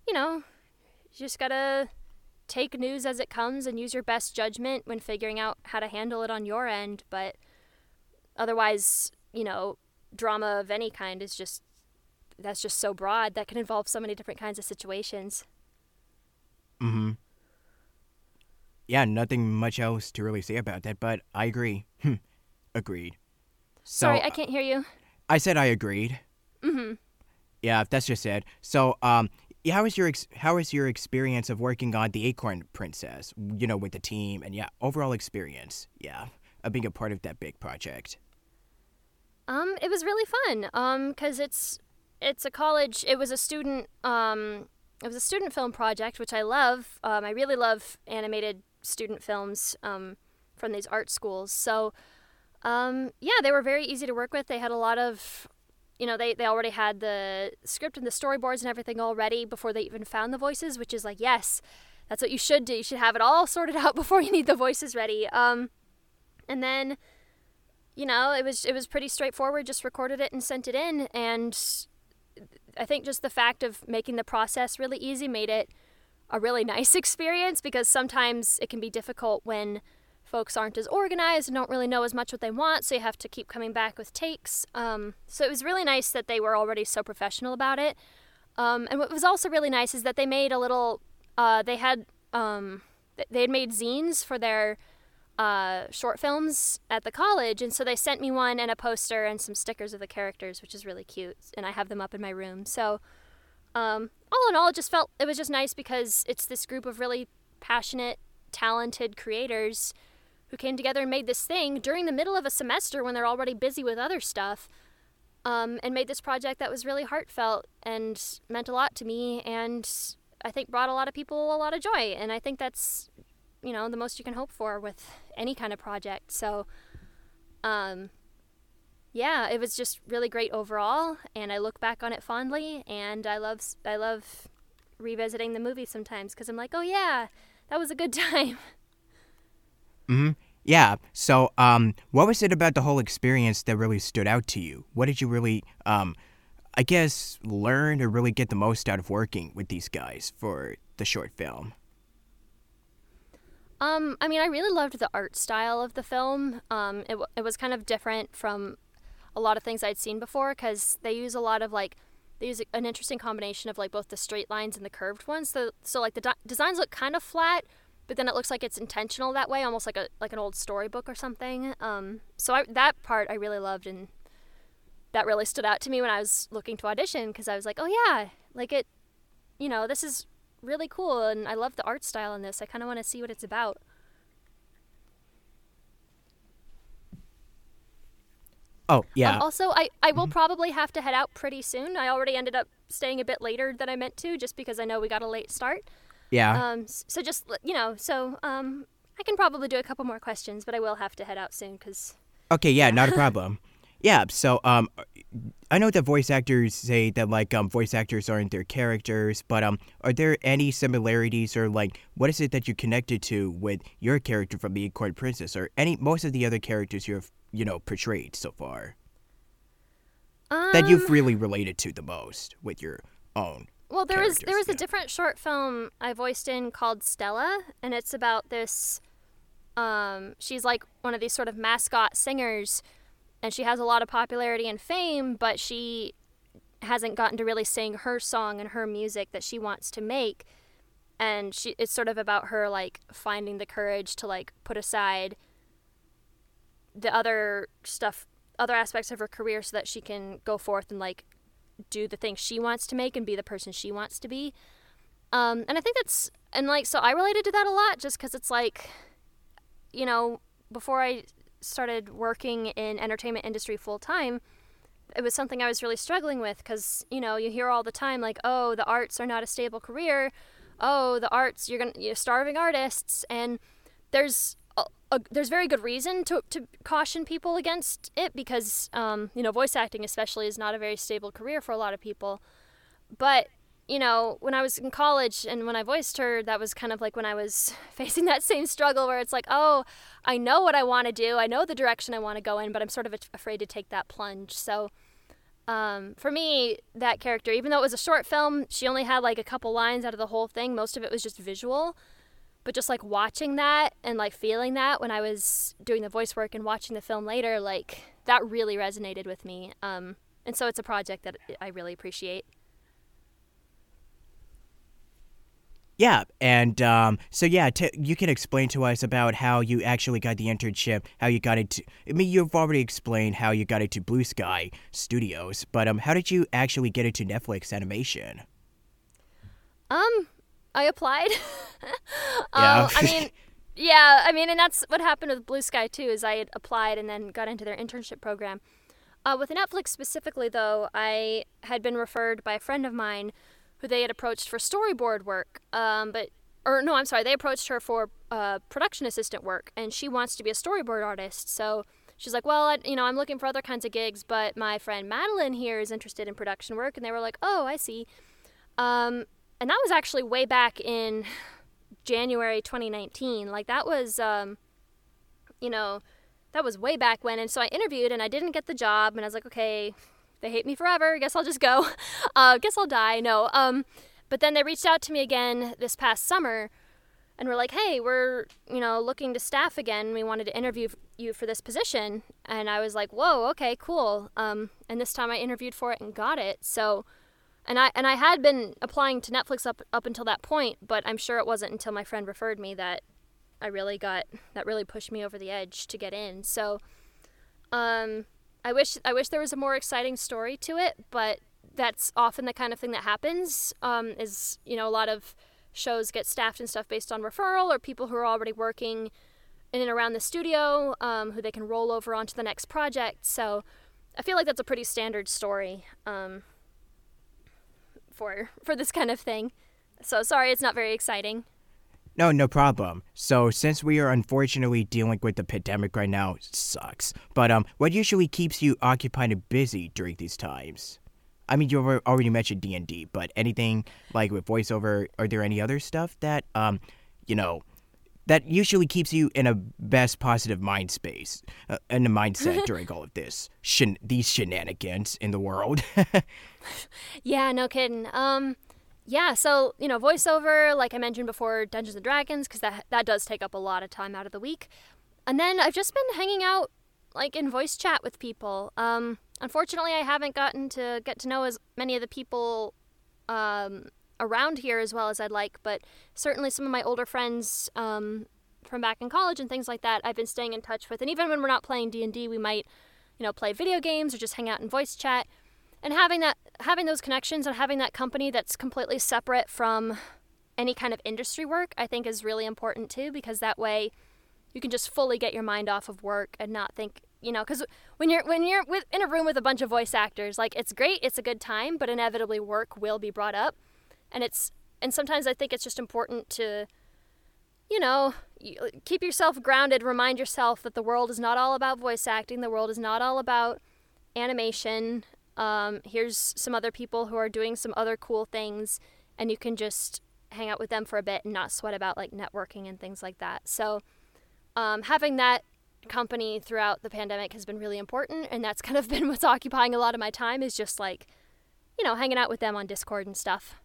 you know, you just gotta take news as it comes and use your best judgment when figuring out how to handle it on your end. But otherwise, you know, drama of any kind is just, that's just so broad. That can involve so many different kinds of situations. Mm-hmm. Yeah, nothing much else to really say about that, but I agree. Hm. Agreed. Sorry, so, I can't hear you. I said I agreed. Mm-hmm. Yeah, that's just it. So, um, how was your ex- how was your experience of working on The Acorn Princess? You know, with the team and yeah, overall experience. Yeah, of being a part of that big project. Um, it was really fun. Um, cause it's. It's a college, it was a student, um, it was a student film project, which I love. Um, I really love animated student films um, from these art schools. So, um, yeah, they were very easy to work with. They had a lot of, you know, they, they already had the script and the storyboards and everything already before they even found the voices, which is like, yes, that's what you should do. You should have it all sorted out before you need the voices ready. Um, and then, you know, it was it was pretty straightforward, just recorded it and sent it in, and I think just the fact of making the process really easy made it a really nice experience, because sometimes it can be difficult when folks aren't as organized and don't really know as much what they want, so you have to keep coming back with takes. Um, so it was really nice that they were already so professional about it. Um, and what was also really nice is that they made a little, uh, they had, um, they had made zines for their uh, short films at the college, and so they sent me one and a poster and some stickers of the characters, which is really cute, and I have them up in my room. So um, all in all, it just felt, it was just nice, because it's this group of really passionate, talented creators who came together and made this thing during the middle of a semester when they're already busy with other stuff, um, and made this project that was really heartfelt and meant a lot to me, and I think brought a lot of people a lot of joy, and I think that's, you know, the most you can hope for with any kind of project. So, um, yeah, it was just really great overall, and I look back on it fondly, and I love, I love revisiting the movie sometimes, because I'm like, oh yeah, that was a good time. Mm-hmm. Yeah. So, um, what was it about the whole experience that really stood out to you? What did you really, um, I guess, learn or really get the most out of working with these guys for the short film? Um, I mean, I really loved the art style of the film. Um, it, w- it was kind of different from a lot of things I'd seen before, because they use a lot of, like, they use an interesting combination of, like, both the straight lines and the curved ones. So, so like, the di- designs look kind of flat, but then it looks like it's intentional that way, almost like a like an old storybook or something. Um, so I, that part I really loved, and that really stood out to me when I was looking to audition, because I was like, oh, yeah, like, it, you know, this is really cool, and I love the art style in this. I kind of want to see what it's about. Oh, yeah. Um, also, I, I will mm-hmm. probably have to head out pretty soon. I already ended up staying a bit later than I meant to, just because I know we got a late start. Yeah. Um. So just, you know, so um, I can probably do a couple more questions, but I will have to head out soon, because... Okay, yeah, yeah. Not a problem. Yeah, so um, I know that voice actors say that, like, um, voice actors aren't their characters, but um, are there any similarities, or, like, what is it that you connected to with your character from The Acorn Princess, or any most of the other characters you've, you know, portrayed so far, um, that you've really related to the most with your own Well, there was there was yeah. a different short film I voiced in called Stella, and it's about this. Um, she's like one of these sort of mascot singers, and she has a lot of popularity and fame, but she hasn't gotten to really sing her song and her music that she wants to make. And she it's sort of about her like finding the courage to like put aside the other stuff, other aspects of her career, so that she can go forth and like do the thing she wants to make and be the person she wants to be. Um, and I think that's, and like, so I related to that a lot just because it's like, you know, before I started working in entertainment industry full time, it was something I was really struggling with because, you know, you hear all the time like, oh, the arts are not a stable career. Oh, the arts, you're gonna, you're starving artists. And there's a, a, there's very good reason to, to caution people against it because, um, you know, voice acting especially is not a very stable career for a lot of people. But, you know, when I was in college and when I voiced her, that was kind of like when I was facing that same struggle where it's like, oh, I know what I want to do. I know the direction I want to go in, but I'm sort of afraid to take that plunge. So um, for me, that character, even though it was a short film, she only had like a couple lines out of the whole thing. Most of it was just visual. But just like watching that and like feeling that when I was doing the voice work and watching the film later, like that really resonated with me. Um, and so it's a project that I really appreciate. Yeah, and um, so yeah, t- you can explain to us about how you actually got the internship, how you got it to, I mean, you've already explained how you got it to Blue Sky Studios, but um, how did you actually get it to Netflix Animation? Um, I applied. yeah. um, I mean, yeah, I mean, and that's what happened with Blue Sky too, is I had applied and then got into their internship program. Uh, with Netflix specifically though, I had been referred by a friend of mine who they had approached for storyboard work, um, but, or no, I'm sorry, they approached her for uh, production assistant work, and she wants to be a storyboard artist, so she's like, well, I, you know, I'm looking for other kinds of gigs, but my friend Madeline here is interested in production work, and they were like, oh, I see. Um, and that was actually way back in January twenty nineteen, like that was, um, you know, that was way back when, and so I interviewed, and I didn't get the job, and I was like, okay, they hate me forever. Guess I'll just go. Uh, guess I'll die. No. Um, but then they reached out to me again this past summer and were like, hey, we're, you know, looking to staff again. We wanted to interview you for this position. And I was like, whoa, okay, cool. Um, and this time I interviewed for it and got it. So, and I, and I had been applying to Netflix up, up until that point, but I'm sure it wasn't until my friend referred me that I really got, that really pushed me over the edge to get in. So, um, I wish I wish there was a more exciting story to it, but that's often the kind of thing that happens um, is, you know, a lot of shows get staffed and stuff based on referral or people who are already working in and around the studio um, who they can roll over onto the next project. So I feel like that's a pretty standard story um, for for this kind of thing. So sorry, it's not very exciting. No, no problem. So since we are unfortunately dealing with the pandemic right now, it sucks. But um, what usually keeps you occupied and busy during these times? I mean, you already mentioned D and D, but anything like with voiceover, are there any other stuff that, um, you know, that usually keeps you in a best positive mind space, uh, in a mindset during all of this, shen- these shenanigans in the world? Yeah, no kidding. Um... Yeah, so, you know, voiceover, like I mentioned before, Dungeons and Dragons, because that, that does take up a lot of time out of the week. And then I've just been hanging out, like, in voice chat with people. Um, unfortunately, I haven't gotten to get to know as many of the people um, around here as well as I'd like, but certainly some of my older friends um, from back in college and things like that I've been staying in touch with. And even when we're not playing D and D, we might, you know, play video games or just hang out in voice chat. And having that, having those connections and having that company that's completely separate from any kind of industry work, I think is really important too, because that way you can just fully get your mind off of work and not think, you know, because when you're when you're with, in a room with a bunch of voice actors, like it's great, it's a good time, but inevitably work will be brought up, and it's and sometimes I think it's just important to, you know, keep yourself grounded, remind yourself that the world is not all about voice acting, the world is not all about animation. Um, here's some other people who are doing some other cool things, and you can just hang out with them for a bit and not sweat about like networking and things like that. So um, having that company throughout the pandemic has been really important, and that's kind of been what's occupying a lot of my time is just like, you know, hanging out with them on Discord and stuff.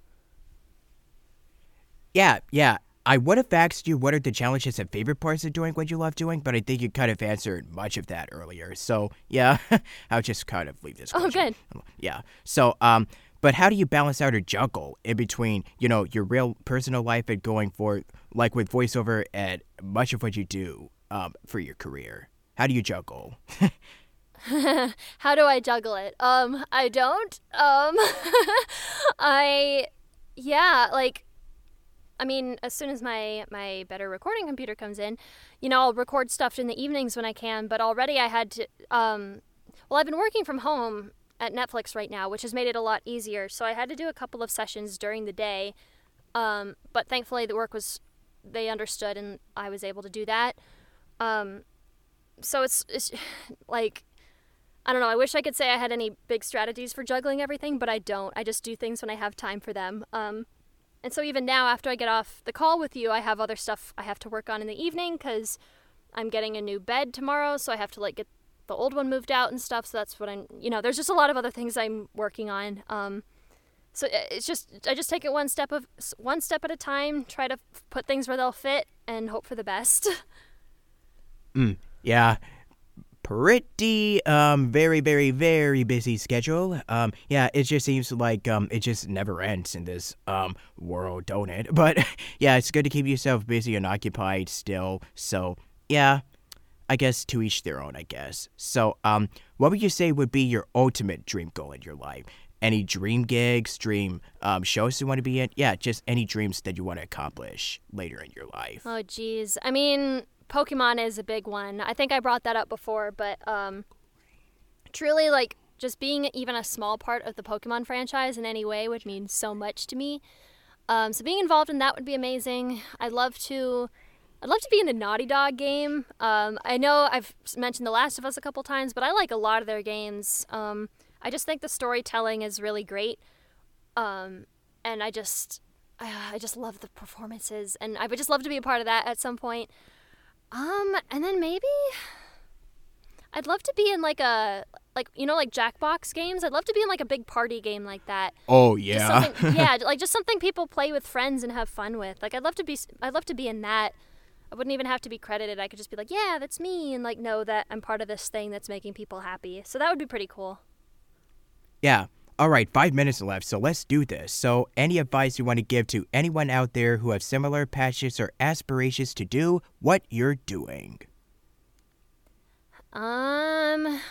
Yeah, yeah. I would have asked you what are the challenges and favorite parts of doing what you love doing, but I think you kind of answered much of that earlier. So, yeah, I'll just kind of leave this question. Oh, good. Yeah. So, um, but how do you balance out or juggle in between, you know, your real personal life and going for, like with voiceover and much of what you do um, for your career? How do you juggle? How do I juggle it? Um, I don't. Um, I, yeah, like... I mean, as soon as my, my better recording computer comes in, you know, I'll record stuff in the evenings when I can, but already I had to, um, well, I've been working from home at Netflix right now, which has made it a lot easier. So I had to do a couple of sessions during the day, um, but thankfully the work was, they understood and I was able to do that. Um, so it's, it's like, I don't know, I wish I could say I had any big strategies for juggling everything, but I don't. I just do things when I have time for them. Um. And so even now, after I get off the call with you, I have other stuff I have to work on in the evening because I'm getting a new bed tomorrow, so I have to, like, get the old one moved out and stuff. So that's what I'm, you know, there's just a lot of other things I'm working on. Um, so it's just, I just take it one step of one step at a time, try to put things where they'll fit, and hope for the best. mm, yeah. Pretty, um, very, very, very busy schedule. Um, yeah, it just seems like, um, it just never ends in this, um, world, don't it? But, yeah, it's good to keep yourself busy and occupied still. So, yeah, I guess to each their own, I guess. So, um, what would you say would be your ultimate dream goal in your life? Any dream gigs, dream, um, shows you want to be in? Yeah, just any dreams that you want to accomplish later in your life. Oh, geez. I mean... Pokemon is a big one. I think I brought that up before, but um, truly, like, just being even a small part of the Pokemon franchise in any way would mean so much to me. Um, so being involved in that would be amazing. I'd love to, I'd love to be in the Naughty Dog game. Um, I know I've mentioned The Last of Us a couple times, but I like a lot of their games. Um, I just think the storytelling is really great, um, and I just, I just love the performances, and I would just love to be a part of that at some point. Um, and then maybe I'd love to be in like a, like, you know, like Jackbox games. I'd love to be in like a big party game like that. Oh yeah. Just yeah. Like just something people play with friends and have fun with. Like I'd love to be, I'd love to be in that. I wouldn't even have to be credited. I could just be like, yeah, that's me. And like, know that I'm part of this thing that's making people happy. So that would be pretty cool. Yeah. All right, five minutes left, so let's do this. So any advice you want to give to anyone out there who have similar passions or aspirations to do what you're doing? Um,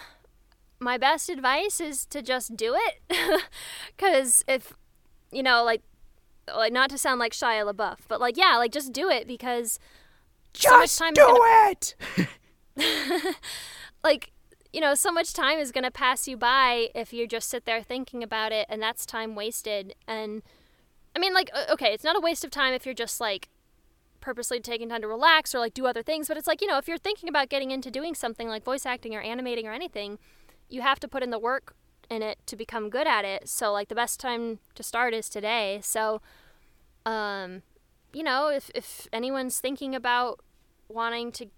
my best advice is to just do it. Because if, you know, like, like, not to sound like Shia LaBeouf, but like, yeah, like, just do it because... Just so much time do is gonna... it! Like... You know, so much time is going to pass you by if you just sit there thinking about it, and that's time wasted. And, I mean, like, okay, it's not a waste of time if you're just, like, purposely taking time to relax or, like, do other things. But it's like, you know, if you're thinking about getting into doing something like voice acting or animating or anything, you have to put in the work in it to become good at it. So, like, the best time to start is today. So, um, you know, if, if anyone's thinking about wanting to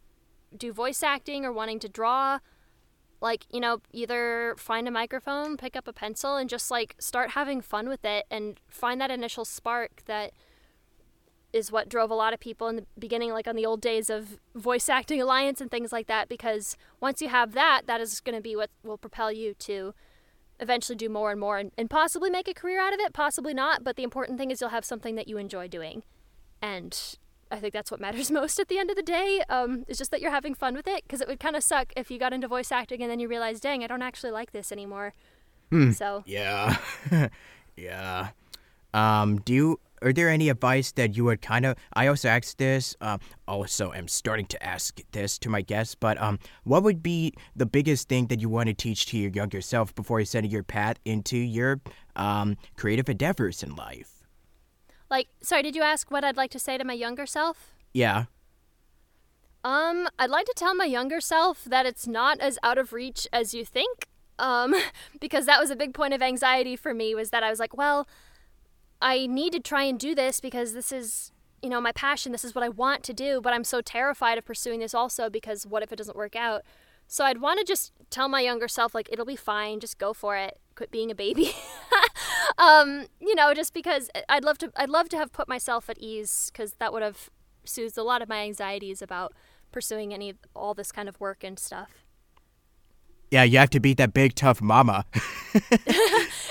do voice acting or wanting to draw... Like, you know, either find a microphone, pick up a pencil, and just, like, start having fun with it and find that initial spark that is what drove a lot of people in the beginning, like, on the old days of Voice Acting Alliance and things like that, because once you have that, that is going to be what will propel you to eventually do more and more and, and possibly make a career out of it, possibly not, but the important thing is you'll have something that you enjoy doing. And... I think that's what matters most at the end of the day. Um, it's just that you're having fun with it, because it would kind of suck if you got into voice acting and then you realize, dang, I don't actually like this anymore. Hmm. So yeah, yeah. Um, do you? Are there any advice that you would kind of? I also asked this. Um, also, I'm starting to ask this to my guests. But um, what would be the biggest thing that you want to teach to your younger self before you set your path into your um creative endeavors in life? Like, sorry, did you ask what I'd like to say to my younger self? Yeah. Um, I'd like to tell my younger self that it's not as out of reach as you think, um, because that was a big point of anxiety for me, was that I was like, well, I need to try and do this because this is, you know, my passion, this is what I want to do, but I'm so terrified of pursuing this also because what if it doesn't work out? So I'd want to just tell my younger self, like, it'll be fine, just go for it, quit being a baby. um, you know, just because I'd love to, I'd love to have put myself at ease, because that would have soothed a lot of my anxieties about pursuing any all this kind of work and stuff. Yeah, you have to beat that big, tough mama.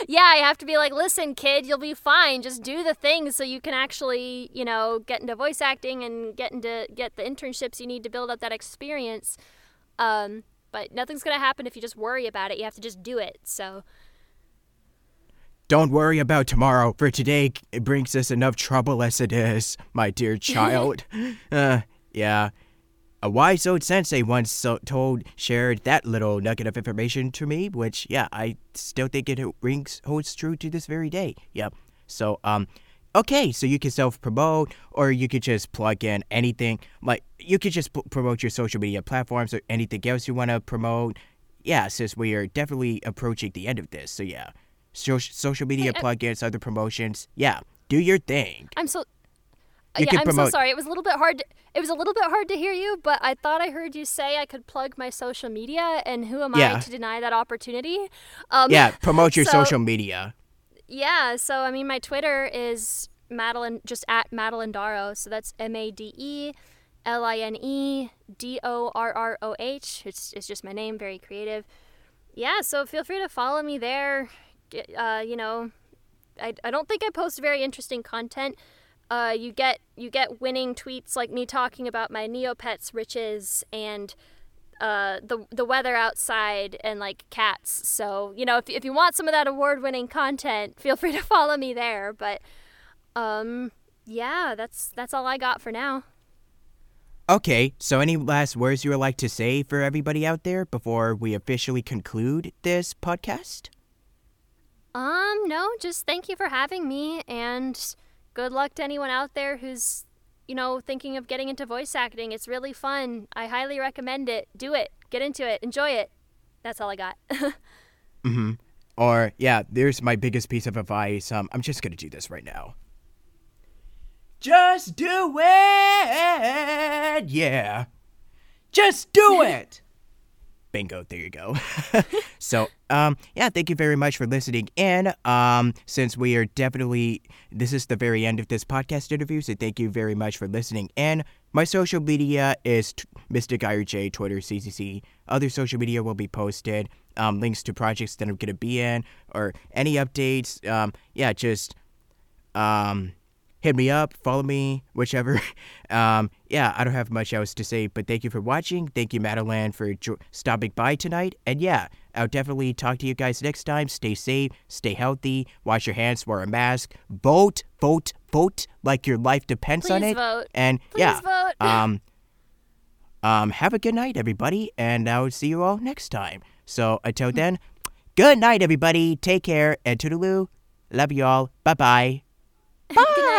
Yeah, I have to be like, listen, kid, you'll be fine. Just do the things so you can actually, you know, get into voice acting and get into get the internships you need to build up that experience. Um, but nothing's going to happen if you just worry about it. You have to just do it. So don't worry about tomorrow, for today it brings us enough trouble as it is, my dear child. uh, yeah. A wise old sensei once so- told, shared that little nugget of information to me, which, yeah, I still think it rings holds true to this very day. Yep. So, um, okay, so you can self-promote, or you could just plug in anything. Like, you could just p- promote your social media platforms or anything else you want to promote. Yeah, since we are definitely approaching the end of this. So, yeah, so- social media hey, plugins, I- other promotions. Yeah, do your thing. I'm so... You yeah, I'm promote. so sorry. It was a little bit hard. To, it was a little bit hard to hear you, but I thought I heard you say I could plug my social media, and who am yeah. I to deny that opportunity? Um, yeah, promote your so, social media. Yeah, so I mean, my Twitter is Madeline, just at Madeline Darrow. So that's M A D E L I N E D O R R O H. It's it's just my name, very creative. Yeah, so feel free to follow me there. Uh, you know, I I don't think I post very interesting content. Uh, you get you get winning tweets like me talking about my Neopets riches and uh, the the weather outside and like cats. So you know if if you want some of that award winning content, feel free to follow me there. But um, yeah, that's that's all I got for now. Okay, so any last words you would like to say for everybody out there before we officially conclude this podcast? Um, no, just thank you for having me, and good luck to anyone out there who's, you know, thinking of getting into voice acting. It's really fun. I highly recommend it. Do it. Get into it. Enjoy it. That's all I got. mm-hmm. Or, yeah, there's my biggest piece of advice. Um, I'm just going to do this right now. Just do it! Yeah. Just do it! Bingo, there you go. So, um, yeah, thank you very much for listening in. Um, since we are definitely, this is the very end of this podcast interview, so thank you very much for listening in. My social media is t- Mystic I R J, Twitter, C C C. Other social media will be posted. Um, links to projects that I'm going to be in or any updates. Um, yeah, just um, hit me up, follow me, whichever. um, yeah, I don't have much else to say, but thank you for watching. Thank you, Madeline, for jo- stopping by tonight. And yeah, I'll definitely talk to you guys next time. Stay safe, stay healthy, wash your hands, wear a mask, vote, vote, vote, like your life depends Please on it. Vote. And Please yeah, vote. um, um, have a good night, everybody, and I'll see you all next time. So until then, good night, everybody. Take care and toodaloo. Love you all. Bye-bye. Bye.